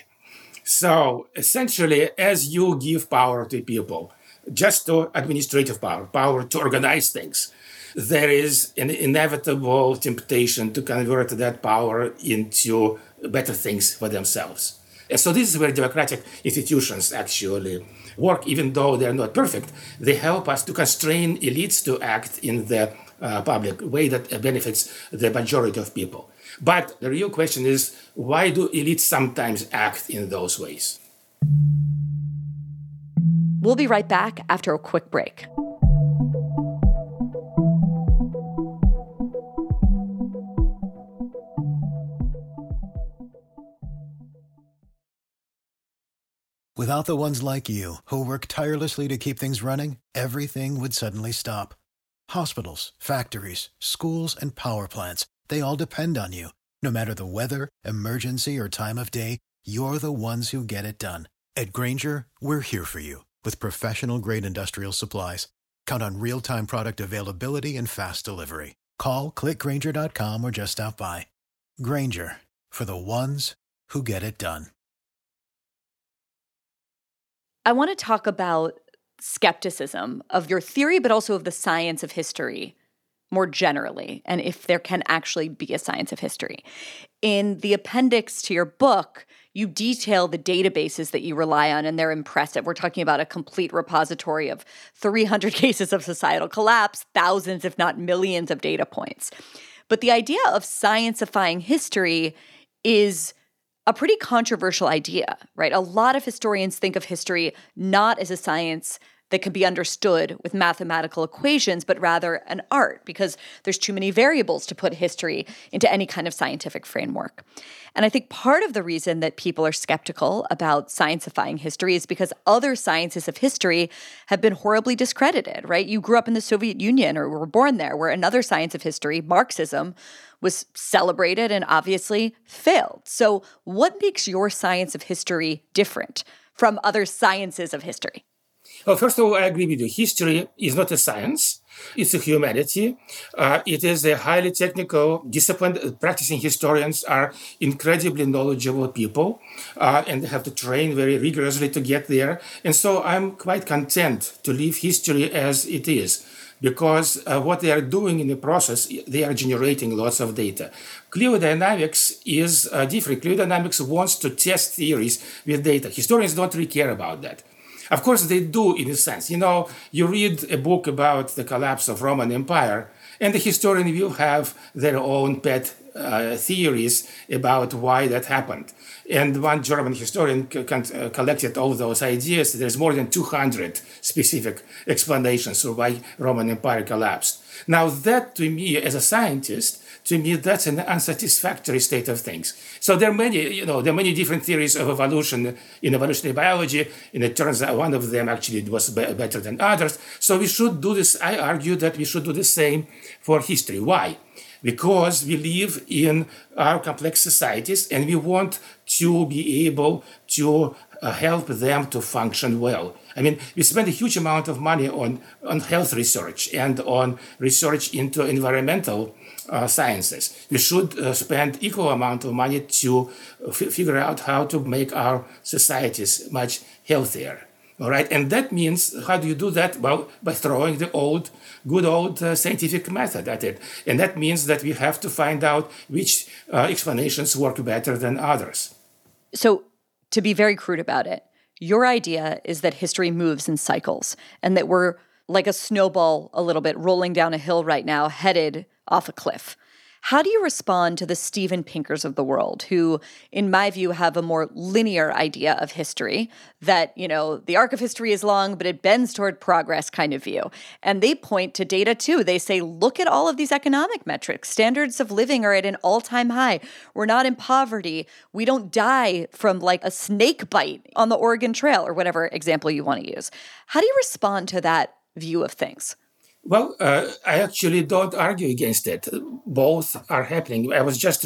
So essentially, as you give power to people, just to administrative power, power to organize things, there is an inevitable temptation to convert that power into better things for themselves. And so this is where democratic institutions actually work, even though they're not perfect. They help us to constrain elites to act in the public way that benefits the majority of people. But the real question is, why do elites sometimes act in those ways? We'll be right back after a quick break. Without the ones like you, who work tirelessly to keep things running, everything would suddenly stop. Hospitals, factories, schools, and power plants, they all depend on you. No matter the weather, emergency, or time of day, you're the ones who get it done. At Grainger, we're here for you with professional-grade industrial supplies. Count on real-time product availability and fast delivery. Call, clickgrainger.com, or just stop by. Grainger, for the ones who get it done. I want to talk about skepticism of your theory, but also of the science of history more generally, and if there can actually be a science of history. In the appendix to your book, you detail the databases that you rely on, and they're impressive. We're talking about a complete repository of 300 cases of societal collapse, thousands, if not millions, of data points. But the idea of science-ifying history is a pretty controversial idea, right? A lot of historians think of history not as a science that can be understood with mathematical equations, but rather an art, because there's too many variables to put history into any kind of scientific framework. And I think part of the reason that people are skeptical about science-ifying history is because other sciences of history have been horribly discredited, right? You grew up in the Soviet Union, or were born there, where another science of history, Marxism, was celebrated and obviously failed. So what makes your science of history different from other sciences of history? Well, first of all, I agree with you. History is not a science. It's a humanity. It is a highly technical, disciplined, practicing historians are incredibly knowledgeable people, and have to train very rigorously to get there. And so I'm quite content to leave history as it is, because what they are doing in the process, they are generating lots of data. Cliodynamics is different. Cliodynamics wants to test theories with data. Historians don't really care about that. Of course, they do in a sense. You know, you read a book about the collapse of Roman Empire, and the historian will have their own pet theories about why that happened. And one German historian collected all those ideas. There's more than 200 specific explanations for why Roman Empire collapsed. Now that, to me, as a scientist, that's an unsatisfactory state of things. So there are many different theories of evolution in evolutionary biology, and it turns out one of them actually was better than others. So we should do this. I argue that we should do the same for history. Why? Because we live in our complex societies, and we want to be able to help them to function well. I mean, we spend a huge amount of money on health research and on research into environmental sciences. We should spend equal amount of money to figure out how to make our societies much healthier. All right, and that means, how do you do that? Well, by throwing the good old scientific method at it. And that means that we have to find out which explanations work better than others. So, to be very crude about it, your idea is that history moves in cycles, and that we're like a snowball a little bit, rolling down a hill right now, headed off a cliff. How do you respond to the Steven Pinkers of the world, who, in my view, have a more linear idea of history, that, you know, the arc of history is long, but it bends toward progress kind of view? And they point to data, too. They say, look at all of these economic metrics. Standards of living are at an all-time high. We're not in poverty. We don't die from, like, a snake bite on the Oregon Trail or whatever example you want to use. How do you respond to that view of things? Well, I actually don't argue against it. Both are happening. I was just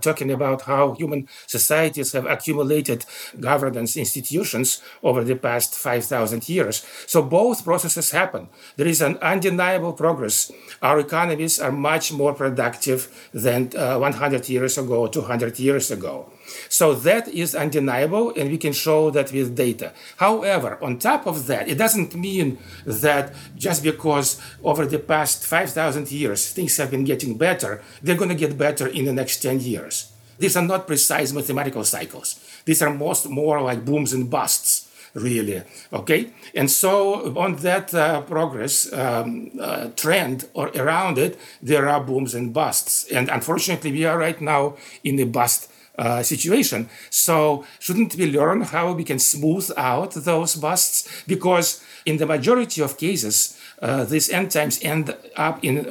talking about how human societies have accumulated governance institutions over the past 5,000 years. So both processes happen. There is an undeniable progress. Our economies are much more productive than 100 years ago, 200 years ago. So that is undeniable, and we can show that with data. However, on top of that, it doesn't mean that just because over the past 5,000 years things have been getting better, they're going to get better in the next 10 years. These are not precise mathematical cycles. These are more like booms and busts, really. Okay? And so on that progress trend or around it, there are booms and busts. And unfortunately, we are right now in a bust situation. So shouldn't we learn how we can smooth out those busts? Because in the majority of cases, these end times end up in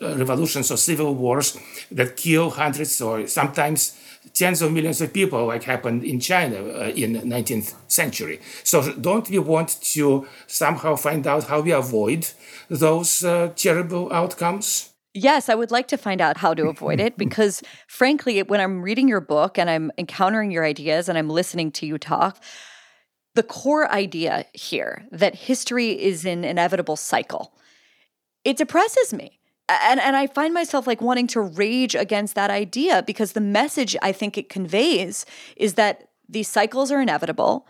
revolutions or civil wars that kill hundreds or sometimes tens of millions of people, like happened in China in the 19th century. So don't we want to somehow find out how we avoid those terrible outcomes? Yes, I would like to find out how to avoid it, because frankly, when I'm reading your book and I'm encountering your ideas and I'm listening to you talk, the core idea here that history is an inevitable cycle, it depresses me. And I find myself like wanting to rage against that idea, because the message I think it conveys is that these cycles are inevitable.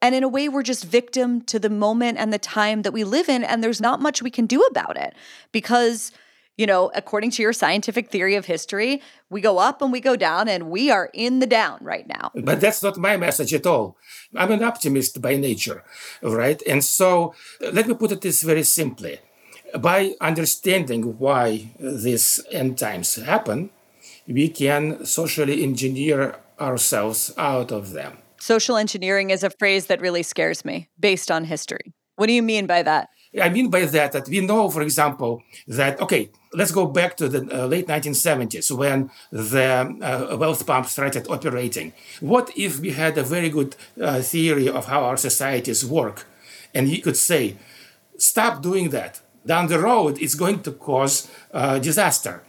And in a way, we're just victim to the moment and the time that we live in, and there's not much we can do about it, because you know, according to your scientific theory of history, we go up and we go down, and we are in the down right now. But that's not my message at all. I'm an optimist by nature, right? And so let me put it this very simply. By understanding why these end times happen, we can socially engineer ourselves out of them. Social engineering is a phrase that really scares me, based on history. What do you mean by that? I mean by that we know, for example, that, okay, let's go back to the late 1970s when the wealth pump started operating. What if we had a very good theory of how our societies work? And you could say, stop doing that. Down the road, it's going to cause disaster.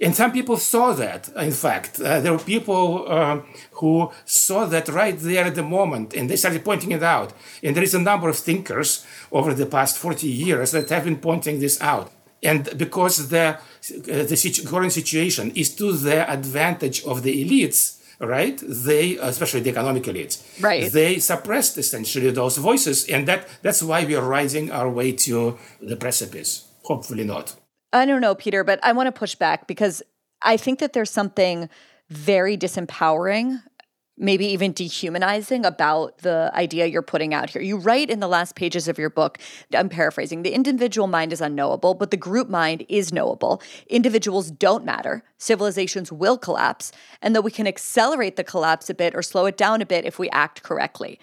And some people saw that, in fact. There were people who saw that right there at the moment, and they started pointing it out. And there is a number of thinkers over the past 40 years that have been pointing this out. And because the current situation is to the advantage of the elites, right? They, especially the economic elites, right? They suppressed essentially those voices. And that's why we are rising our way to the precipice. Hopefully not. I don't know, Peter, but I want to push back, because I think that there's something very disempowering, maybe even dehumanizing, about the idea you're putting out here. You write in the last pages of your book, I'm paraphrasing, the individual mind is unknowable, but the group mind is knowable. Individuals don't matter. Civilizations will collapse, and that we can accelerate the collapse a bit or slow it down a bit if we act correctly.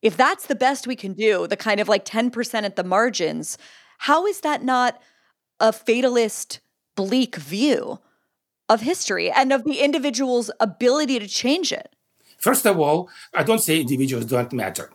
If that's the best we can do, the kind of like 10% at the margins, how is that not a fatalist, bleak view of history and of the individual's ability to change it? First of all, I don't say individuals don't matter.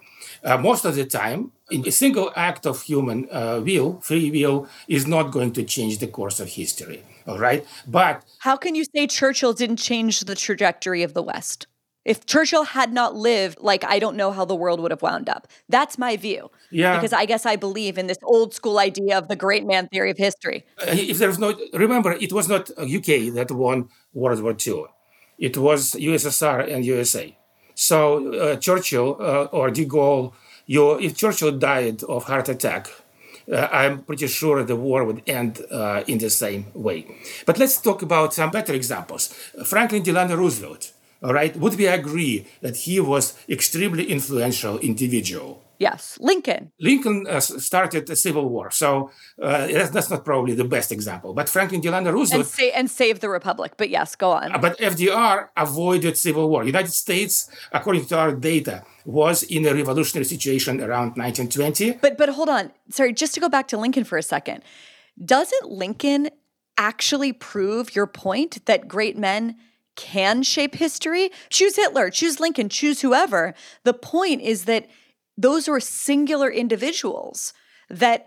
Most of the time, a single act of human will, free will, is not going to change the course of history, all right? But how can you say Churchill didn't change the trajectory of the West? If Churchill had not lived, like, I don't know how the world would have wound up. That's my view. Yeah. Because I guess I believe in this old school idea of the great man theory of history. If there's no, remember, it was not UK that won World War II. It was USSR and USA. So Churchill or de Gaulle, if Churchill died of heart attack, I'm pretty sure the war would end in the same way. But let's talk about some better examples. Franklin Delano Roosevelt. All right, would we agree that he was extremely influential individual? Yes, Lincoln. Lincoln started a civil war, so that's not probably the best example. But Franklin Delano Roosevelt... And saved the republic, but yes, go on. But FDR avoided civil war. United States, according to our data, was in a revolutionary situation around 1920. But hold on. Sorry, just to go back to Lincoln for a second. Doesn't Lincoln actually prove your point that great men can shape history? Choose Hitler, choose Lincoln, choose whoever. The point is that those were singular individuals that,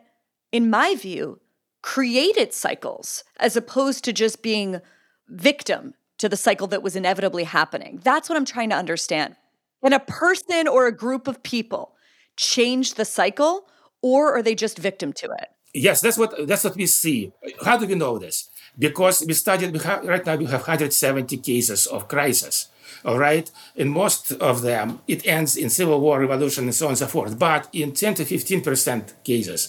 in my view, created cycles as opposed to just being victim to the cycle that was inevitably happening. That's what I'm trying to understand. Can a person or a group of people change the cycle, or are they just victim to it? Yes, that's what we see. How do we know this? Because we have 170 cases of crisis. All right. And most of them, it ends in civil war, revolution, and so on and so forth. But in 10 to 15% cases,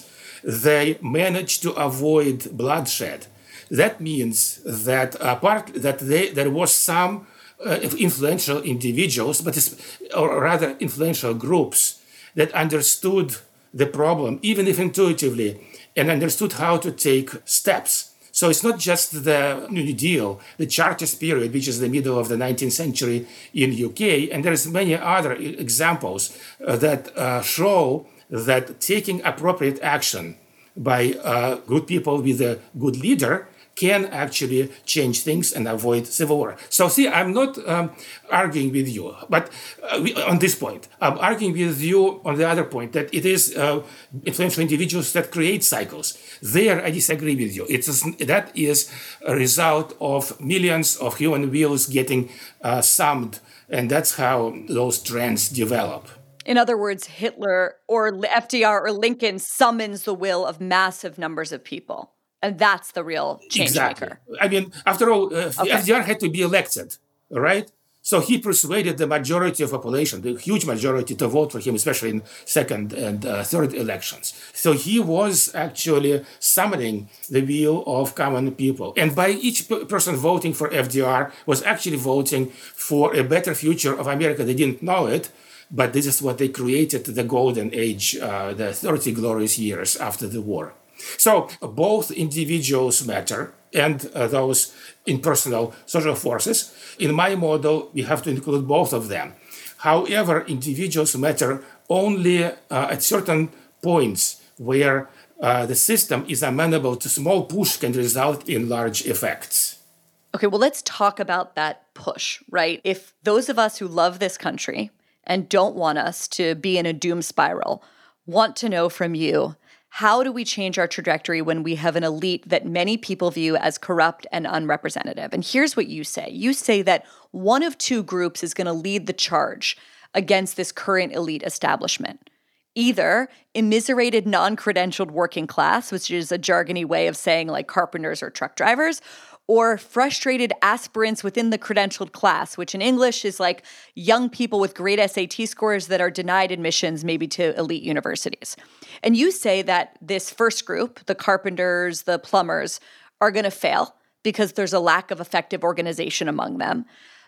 they manage to avoid bloodshed. That means that there was some influential individuals, or rather influential groups that understood the problem, even if intuitively, and understood how to take steps. So it's not just the New Deal, the Chartist period, which is the middle of the 19th century in UK, and there's many other examples that show that taking appropriate action by good people with a good leader can actually change things and avoid civil war. So see, I'm not arguing with you, but on this point, I'm arguing with you on the other point that it is influential individuals that create cycles. There, I disagree with you. That is a result of millions of human wills getting summed, and that's how those trends develop. In other words, Hitler or FDR or Lincoln summons the will of massive numbers of people. And that's the real change maker. I mean, after all, FDR had to be elected, right? So he persuaded the majority of the population, the huge majority, to vote for him, especially in second and third elections. So he was actually summoning the will of common people. And by each person voting for FDR was actually voting for a better future of America. They didn't know it, but this is what they created, the golden age, the 30 glorious years after the war. So both individuals matter and those impersonal social forces. In my model, we have to include both of them. However, individuals matter only at certain points where the system is amenable to small push can result in large effects. Okay, well, let's talk about that push, right? If those of us who love this country and don't want us to be in a doom spiral want to know from you, how do we change our trajectory when we have an elite that many people view as corrupt and unrepresentative? And here's what you say. You say that one of two groups is going to lead the charge against this current elite establishment. Either immiserated non-credentialed working class, which is a jargony way of saying like carpenters or truck drivers, or frustrated aspirants within the credentialed class, which in English is like young people with great SAT scores that are denied admissions maybe to elite universities. And you say that this first group, the carpenters, the plumbers, are going to fail because there's a lack of effective organization among them.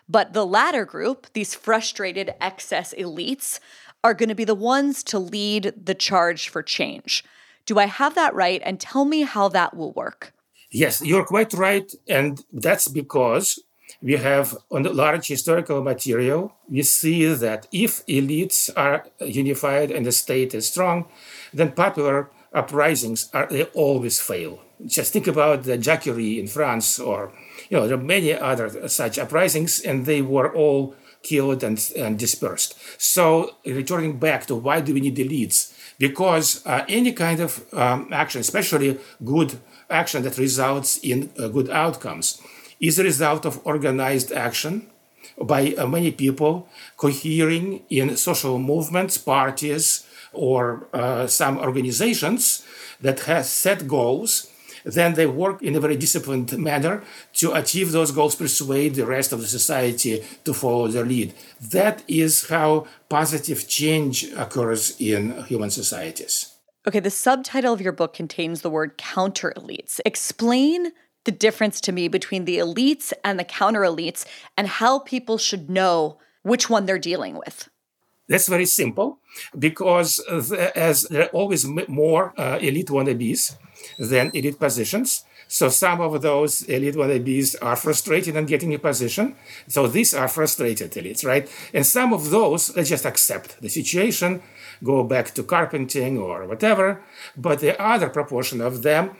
But the latter group, these frustrated excess elites, are going to be the ones to lead the charge for change. Do I have that right? And tell me how that will work. Yes, you're quite right. And that's because we have on the large historical material, we see that if elites are unified and the state is strong, then popular uprisings, they always fail. Just think about the Jacquerie in France or, there are many other such uprisings, and they were all killed and dispersed. So returning back to why do we need elites? Because any kind of action, especially good action that results in good outcomes, is a result of organized action by many people cohering in social movements, parties, or some organizations that has set goals. Then they work in a very disciplined manner to achieve those goals, persuade the rest of the society to follow their lead. That is how positive change occurs in human societies. Okay, the subtitle of your book contains the word counter-elites. Explain the difference to me between the elites and the counter-elites and how people should know which one they're dealing with. That's very simple because there are always more elite wannabes than elite positions. So some of those elite wannabes are frustrated and getting a position. So these are frustrated elites, right? And some of those, they just accept the situation, go back to carpenting or whatever. But the other proportion of them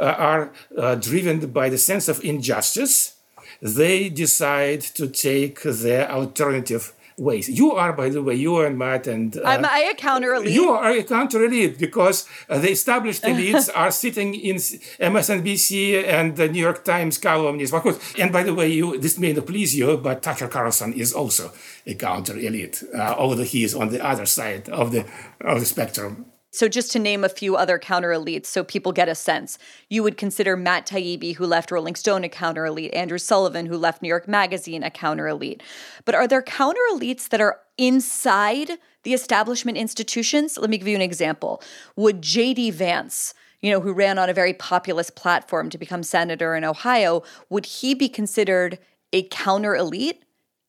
are driven by the sense of injustice. They decide to take their alternative ways. You are, by the way, you and Matt and... Am I a counter-elite? You are a counter-elite because the established elites are sitting in MSNBC and the New York Times columnists. And by the way, this may not please you, but Tucker Carlson is also a counter-elite, although he is on the other side of the spectrum. So just to name a few other counter-elites so people get a sense, you would consider Matt Taibbi, who left Rolling Stone, a counter-elite, Andrew Sullivan, who left New York Magazine, a counter-elite. But are there counter-elites that are inside the establishment institutions? Let me give you an example. Would J.D. Vance, who ran on a very populist platform to become senator in Ohio, would he be considered a counter-elite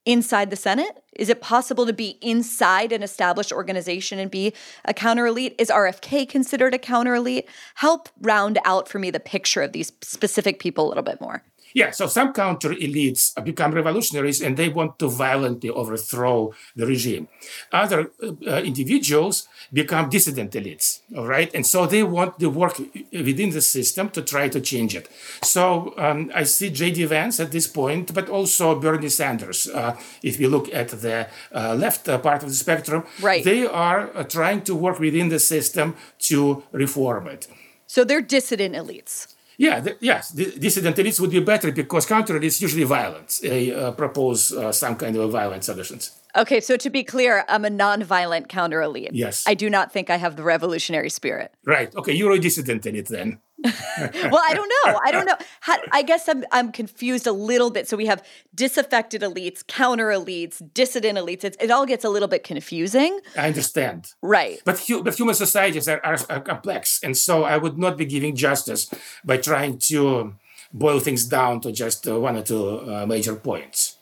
inside the Senate? Is it possible to be inside an established organization and be a counter-elite? Is RFK considered a counter-elite? Help round out for me the picture of these specific people a little bit more. Yeah, so some counter-elites become revolutionaries and they want to violently overthrow the regime. Other individuals become dissident elites, all right? And so they want to work within the system to try to change it. So I see J.D. Vance at this point, but also Bernie Sanders. If you look at the left part of the spectrum, right. They are trying to work within the system to reform it. So they're dissident elites. Yeah, dissident elites would be better because counter-elites usually violence. They propose some kind of violent solutions. Okay, so to be clear, I'm a non-violent counter-elite. Yes. I do not think I have the revolutionary spirit. Right. Okay, you're a dissident elite then. Well, I don't know. I guess I'm confused a little bit. So we have disaffected elites, counter-elites, dissident elites. It all gets a little bit confusing. I understand. Right. But human societies are complex. And so I would not be giving justice by trying to boil things down to just one or two major points.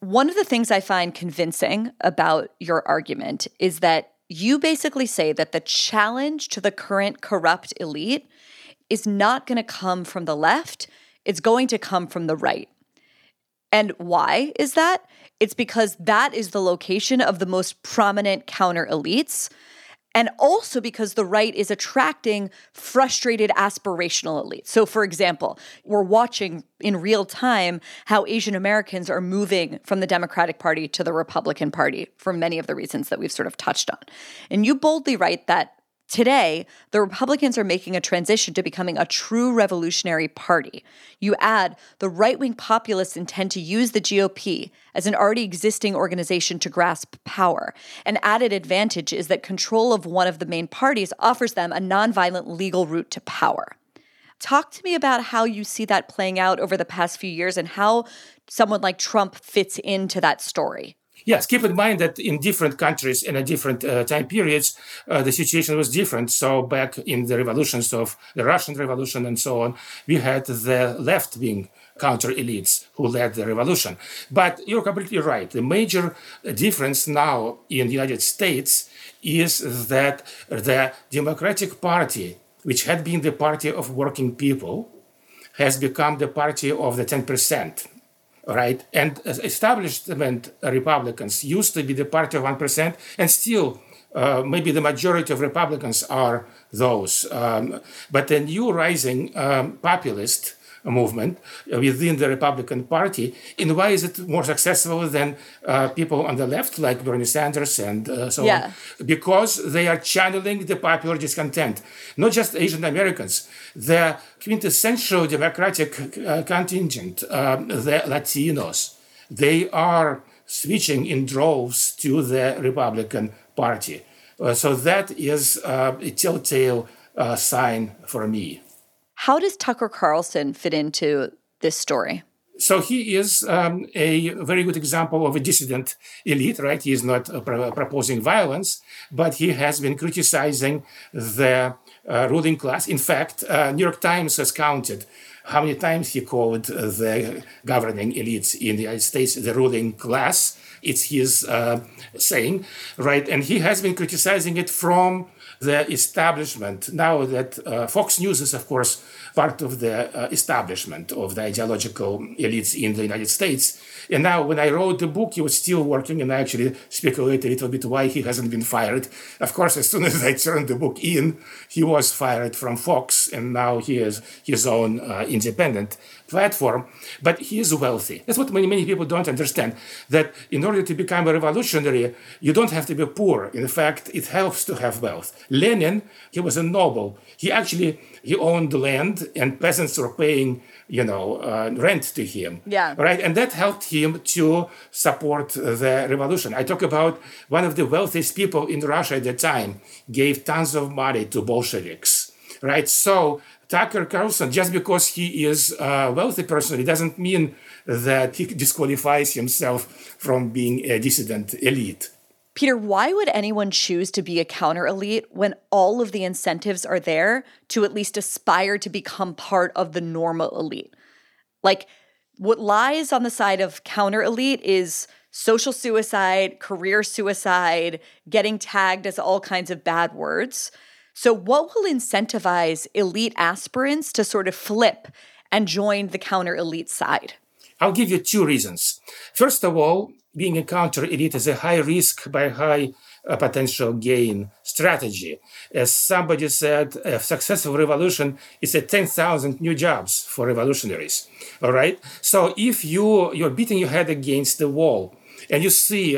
One of the things I find convincing about your argument is that you basically say that the challenge to the current corrupt elite is not going to come from the left. It's going to come from the right. And why is that? It's because that is the location of the most prominent counter-elites, and also because the right is attracting frustrated aspirational elites. So, for example, we're watching in real time how Asian Americans are moving from the Democratic Party to the Republican Party for many of the reasons that we've sort of touched on. And you boldly write that today, the Republicans are making a transition to becoming a true revolutionary party. You add, the right-wing populists intend to use the GOP as an already existing organization to grasp power. An added advantage is that control of one of the main parties offers them a nonviolent legal route to power. Talk to me about how you see that playing out over the past few years and how someone like Trump fits into that story. Yes, keep in mind that in different countries and at different time periods, the situation was different. So back in the revolutions of the Russian Revolution and so on, we had the left-wing counter-elites who led the revolution. But you're completely right. The major difference now in the United States is that the Democratic Party, which had been the party of working people, has become the party of the 10%. Right, and establishment Republicans used to be the party of 1%, and still maybe the majority of Republicans are those. But the new rising populist movement within the Republican Party, in why is it more successful than people on the left, like Bernie Sanders and so on? Because they are channeling the popular discontent. Not just Asian Americans, the quintessential Democratic contingent, the Latinos, they are switching in droves to the Republican Party. So that is a telltale sign for me. How does Tucker Carlson fit into this story? So he is a very good example of a dissident elite, right? He is not proposing violence, but he has been criticizing the ruling class. In fact, New York Times has counted how many times he called the governing elites in the United States the ruling class. It's his saying, right? And he has been criticizing it from the establishment. Now that Fox News is, of course, part of the establishment of the ideological elites in the United States. And now when I wrote the book, he was still working, and I actually speculate a little bit why he hasn't been fired. Of course, as soon as I turned the book in, he was fired from Fox, and now he has his own independent platform. But he is wealthy. That's what many, many people don't understand, that in order to become a revolutionary, you don't have to be poor. In fact, it helps to have wealth. Lenin, he was a noble. He owned land, and peasants were paying, rent to him. Yeah. Right? And that helped him to support the revolution. I talk about one of the wealthiest people in Russia at the time gave tons of money to Bolsheviks. Right? So Tucker Carlson, just because he is a wealthy person, it doesn't mean that he disqualifies himself from being a dissident elite. Peter, why would anyone choose to be a counter-elite when all of the incentives are there to at least aspire to become part of the normal elite? Like, what lies on the side of counter-elite is social suicide, career suicide, getting tagged as all kinds of bad words. So what will incentivize elite aspirants to sort of flip and join the counter-elite side? I'll give you two reasons. First of all, being a counter-elite is a high risk by high potential gain strategy. As somebody said, a successful revolution is a 10,000 new jobs for revolutionaries, all right? So if you're beating your head against the wall and you see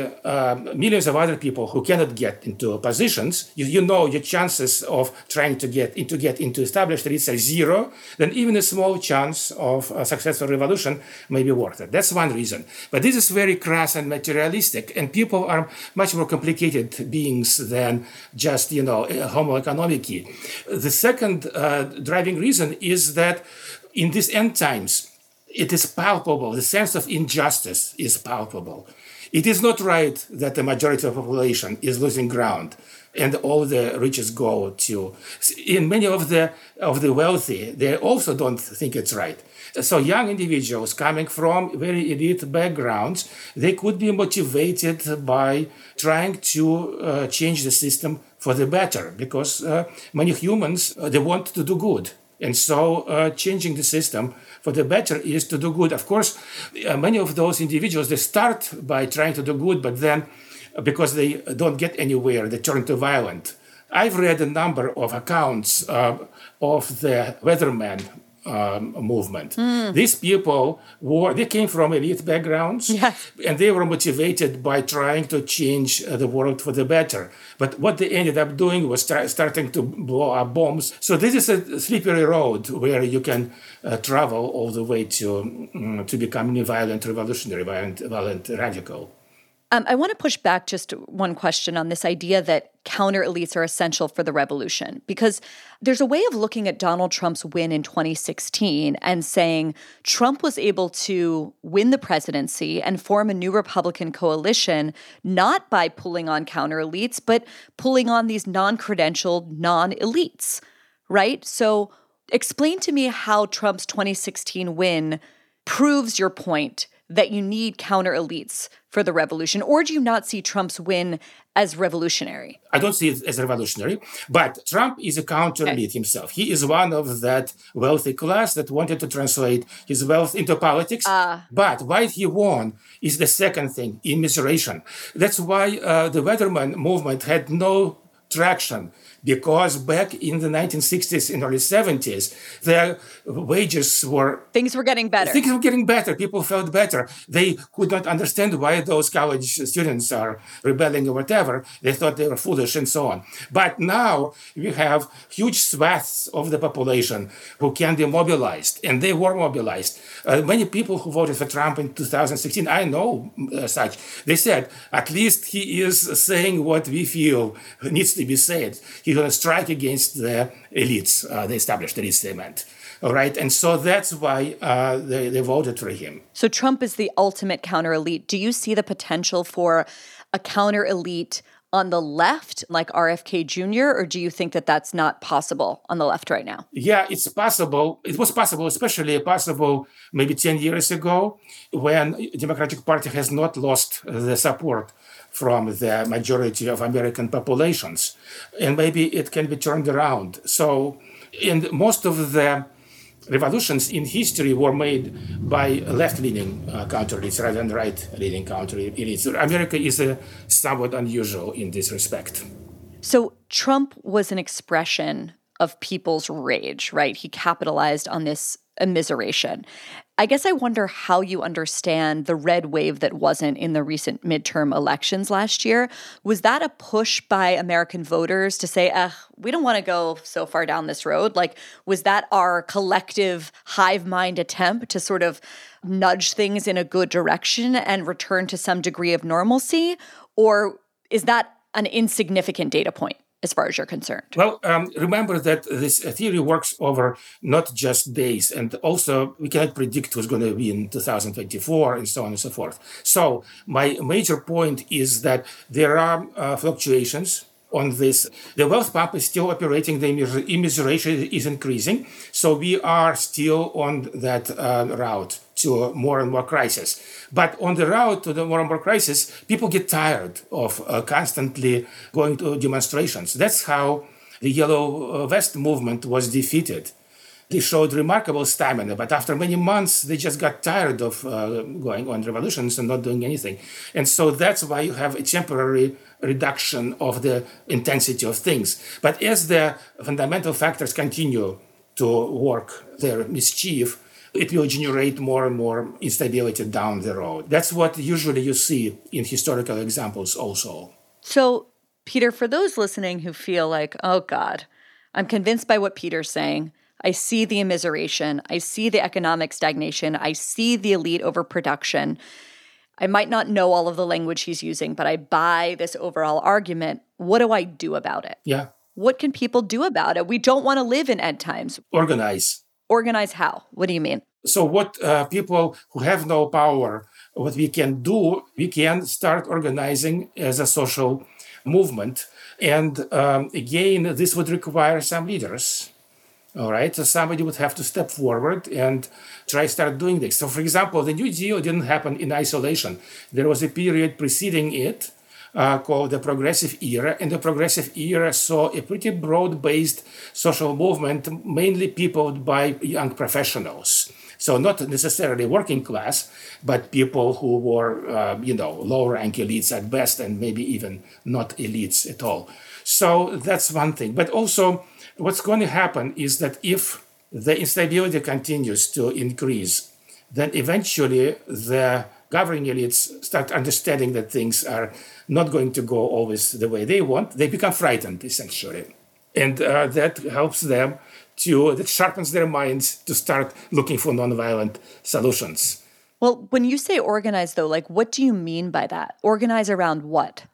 millions of other people who cannot get into positions, your chances of trying to get into established elites are zero, then even a small chance of a successful revolution may be worth it. That's one reason. But this is very crass and materialistic, and people are much more complicated beings than just, homo economici. The second driving reason is that in these end times, it is palpable. The sense of injustice is palpable. It is not right that the majority of the population is losing ground and all the riches go to. In many of the wealthy, they also don't think it's right. So young individuals coming from very elite backgrounds, they could be motivated by trying to change the system for the better, because many humans, they want to do good. And so changing the system for the better is to do good. Of course, many of those individuals, they start by trying to do good, but then because they don't get anywhere, they turn to violent. I've read a number of accounts of the Weatherman movement. Mm. These people they came from elite backgrounds, and they were motivated by trying to change the world for the better. But what they ended up doing was starting to blow up bombs. So this is a slippery road where you can travel all the way to becoming a violent revolutionary, violent radical. I want to push back just one question on this idea that counter-elites are essential for the revolution, because there's a way of looking at Donald Trump's win in 2016 and saying Trump was able to win the presidency and form a new Republican coalition, not by pulling on counter-elites, but pulling on these non-credentialed non-elites, right? So explain to me how Trump's 2016 win proves your point that you need counter-elites for the revolution, or do you not see Trump's win as revolutionary? I don't see it as revolutionary, but Trump is a counter-elite himself. He is one of that wealthy class that wanted to translate his wealth into politics. But why he won is the second thing, immiseration. That's why the Weatherman movement had no traction, because back in the 1960s and early 70s, their wages were... Things were getting better. People felt better. They could not understand why those college students are rebelling or whatever. They thought they were foolish and so on. But now we have huge swaths of the population who can be mobilized, and they were mobilized. Many people who voted for Trump in 2016, I know such, they said, at least he is saying what we feel needs to be said. He's going to strike against the elites, the established elites, they meant. All right. And so that's why they voted for him. So Trump is the ultimate counter-elite. Do you see the potential for a counter-elite on the left, like RFK Jr., or do you think that that's not possible on the left right now? Yeah, it's possible. It was possible, especially possible maybe 10 years ago when the Democratic Party has not lost the support from the majority of American populations. And maybe it can be turned around. So, and most of the revolutions in history were made by left-leaning counter-elites rather than right-leaning counter-elites. America is somewhat unusual in this respect. So Trump was an expression of people's rage, right? He capitalized on this immiseration. I guess I wonder how you understand the red wave that wasn't in the recent midterm elections last year. Was that a push by American voters to say, we don't want to go so far down this road? Like, was that our collective hive mind attempt to sort of nudge things in a good direction and return to some degree of normalcy? Or is that an insignificant data point as far as you're concerned? Well, remember that this theory works over not just days, and also we cannot predict who's going to be in 2024 and so on and so forth. So my major point is that there are fluctuations on this. The wealth pump is still operating. The immiseration is increasing. So we are still on that route to more and more crisis. But on the route to the more and more crisis, people get tired of constantly going to demonstrations. That's how the Yellow Vest movement was defeated. They showed remarkable stamina, but after many months, they just got tired of going on revolutions and not doing anything. And so that's why you have a temporary reduction of the intensity of things. But as the fundamental factors continue to work their mischief, it will generate more and more instability down the road. That's what usually you see in historical examples also. So, Peter, for those listening who feel like, oh, God, I'm convinced by what Peter's saying. I see the immiseration. I see the economic stagnation. I see the elite overproduction. I might not know all of the language he's using, but I buy this overall argument. What do I do about it? Yeah. What can people do about it? We don't want to live in end times. Organize. Organize how? What do you mean? So what people who have no power, what we can do, we can start organizing as a social movement. And again, this would require some leaders. All right. So somebody would have to step forward and try to start doing this. So, for example, the New Deal didn't happen in isolation. There was a period preceding it called the Progressive Era. And the Progressive Era saw a pretty broad-based social movement, mainly peopled by young professionals. So not necessarily working class, but people who were, low-rank elites at best and maybe even not elites at all. So that's one thing. But also, what's going to happen is that if the instability continues to increase, then eventually the governing elites start understanding that things are not going to go always the way they want. They become frightened, essentially. And that helps them that sharpens their minds to start looking for nonviolent solutions. Well, when you say organize, though, what do you mean by that? Organize around what?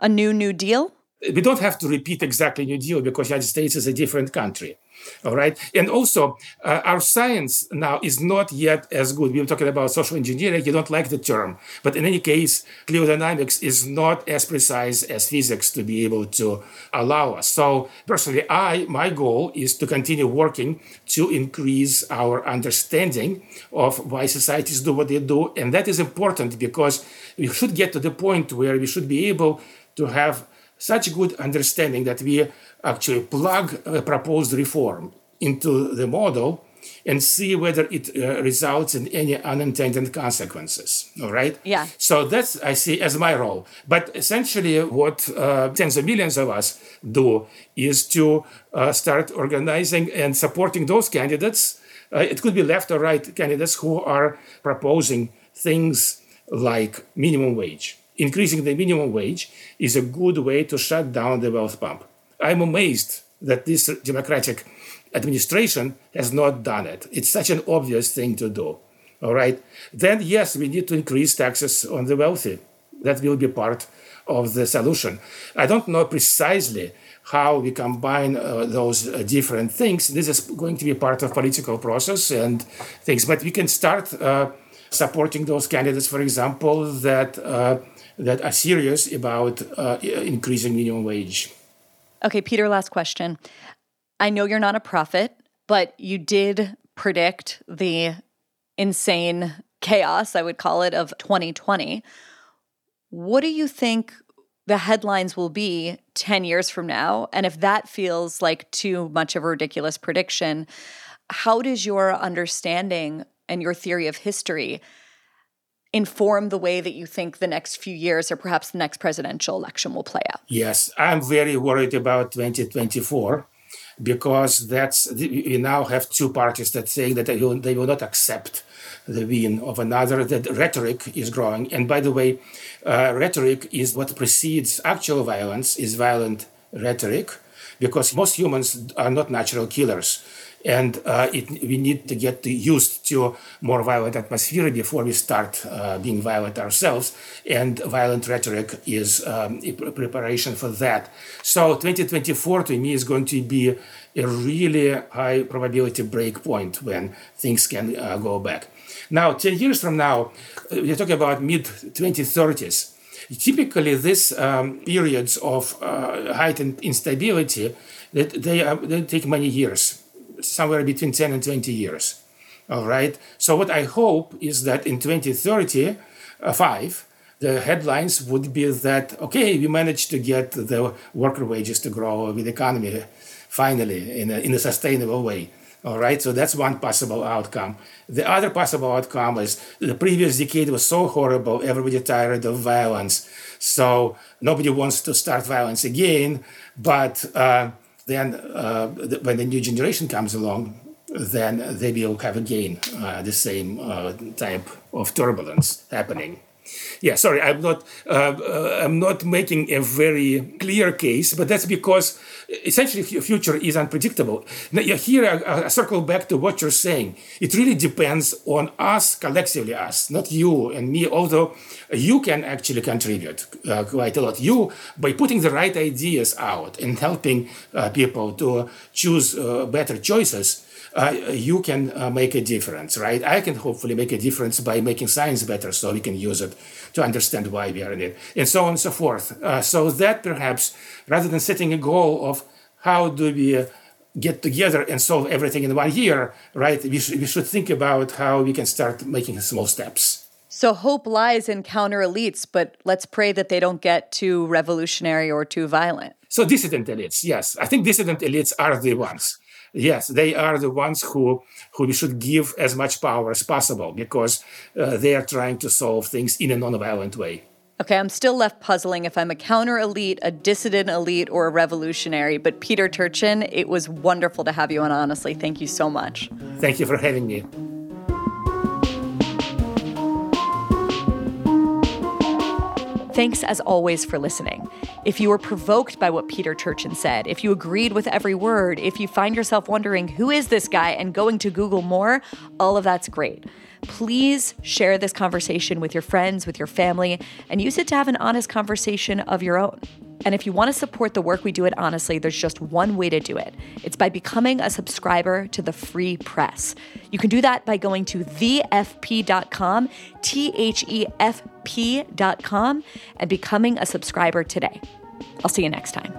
A New Deal? We don't have to repeat exactly New Deal because the United States is a different country, all right? And also, our science now is not yet as good. We were talking about social engineering. You don't like the term. But in any case, cliodynamics is not as precise as physics to be able to allow us. So personally, my goal is to continue working to increase our understanding of why societies do what they do. And that is important because we should get to the point where we should be able to have such good understanding that we actually plug a proposed reform into the model and see whether it results in any unintended consequences, all right? Yeah. So that's, I see, as my role. But essentially what tens of millions of us do is to start organizing and supporting those candidates. It could be left or right candidates who are proposing things like minimum wage. Increasing the minimum wage is a good way to shut down the wealth pump. I'm amazed that this Democratic administration has not done it. It's such an obvious thing to do, all right? Then, yes, we need to increase taxes on the wealthy. That will be part of the solution. I don't know precisely how we combine those different things. This is going to be part of political process and things. But we can start supporting those candidates, for example, that are serious about increasing minimum wage. Okay, Peter, last question. I know you're not a prophet, but you did predict the insane chaos, I would call it, of 2020. What do you think the headlines will be 10 years from now? And if that feels like too much of a ridiculous prediction, how does your understanding and your theory of history inform the way that you think the next few years or perhaps the next presidential election will play out? Yes, I'm very worried about 2024. Because we now have two parties that say that they will not accept the win of another, that rhetoric is growing. And by the way, rhetoric is what precedes actual violence, is violent rhetoric, because most humans are not natural killers. And we need to get used to more violent atmosphere before we start being violent ourselves. And violent rhetoric is a preparation for that. So 2024, to me, is going to be a really high probability breakpoint when things can go back. Now, 10 years from now, we're talking about mid-2030s. Typically, these periods of heightened instability, they take many years. Somewhere between 10 and 20 years, all right? So what I hope is that in 2035, the headlines would be that, okay, we managed to get the worker wages to grow with the economy, finally, in a sustainable way, all right? So that's one possible outcome. The other possible outcome is the previous decade was so horrible, everybody tired of violence. So nobody wants to start violence again, but... Then when the new generation comes along, then they will have again the same type of turbulence happening. Yeah, sorry, I'm not making a very clear case, but that's because essentially the future is unpredictable. Now, here I circle back to what you're saying. It really depends on us collectively, not you and me, although you can actually contribute quite a lot. You, by putting the right ideas out and helping people to choose better choices, you can make a difference, right? I can hopefully make a difference by making science better so we can use it to understand why we are in it, and so on and so forth. So that perhaps, rather than setting a goal of how do we get together and solve everything in 1 year, right, we should think about how we can start making small steps. So hope lies in counter-elites, but let's pray that they don't get too revolutionary or too violent. So dissident elites, yes. I think dissident elites are the ones. Yes, they are the ones who we should give as much power as possible because they are trying to solve things in a non-violent way. Okay, I'm still left puzzling if I'm a counter-elite, a dissident elite, or a revolutionary. But Peter Turchin, it was wonderful to have you on, honestly. Thank you so much. Thank you for having me. Thanks, as always, for listening. If you were provoked by what Peter Turchin said, if you agreed with every word, if you find yourself wondering, who is this guy, and going to Google more, all of that's great. Please share this conversation with your friends, with your family, and use it to have an honest conversation of your own. And if you want to support the work we do at Honestly, there's just one way to do it. It's by becoming a subscriber to the Free Press. You can do that by going to thefp.com, thefp.com, and becoming a subscriber today. I'll see you next time.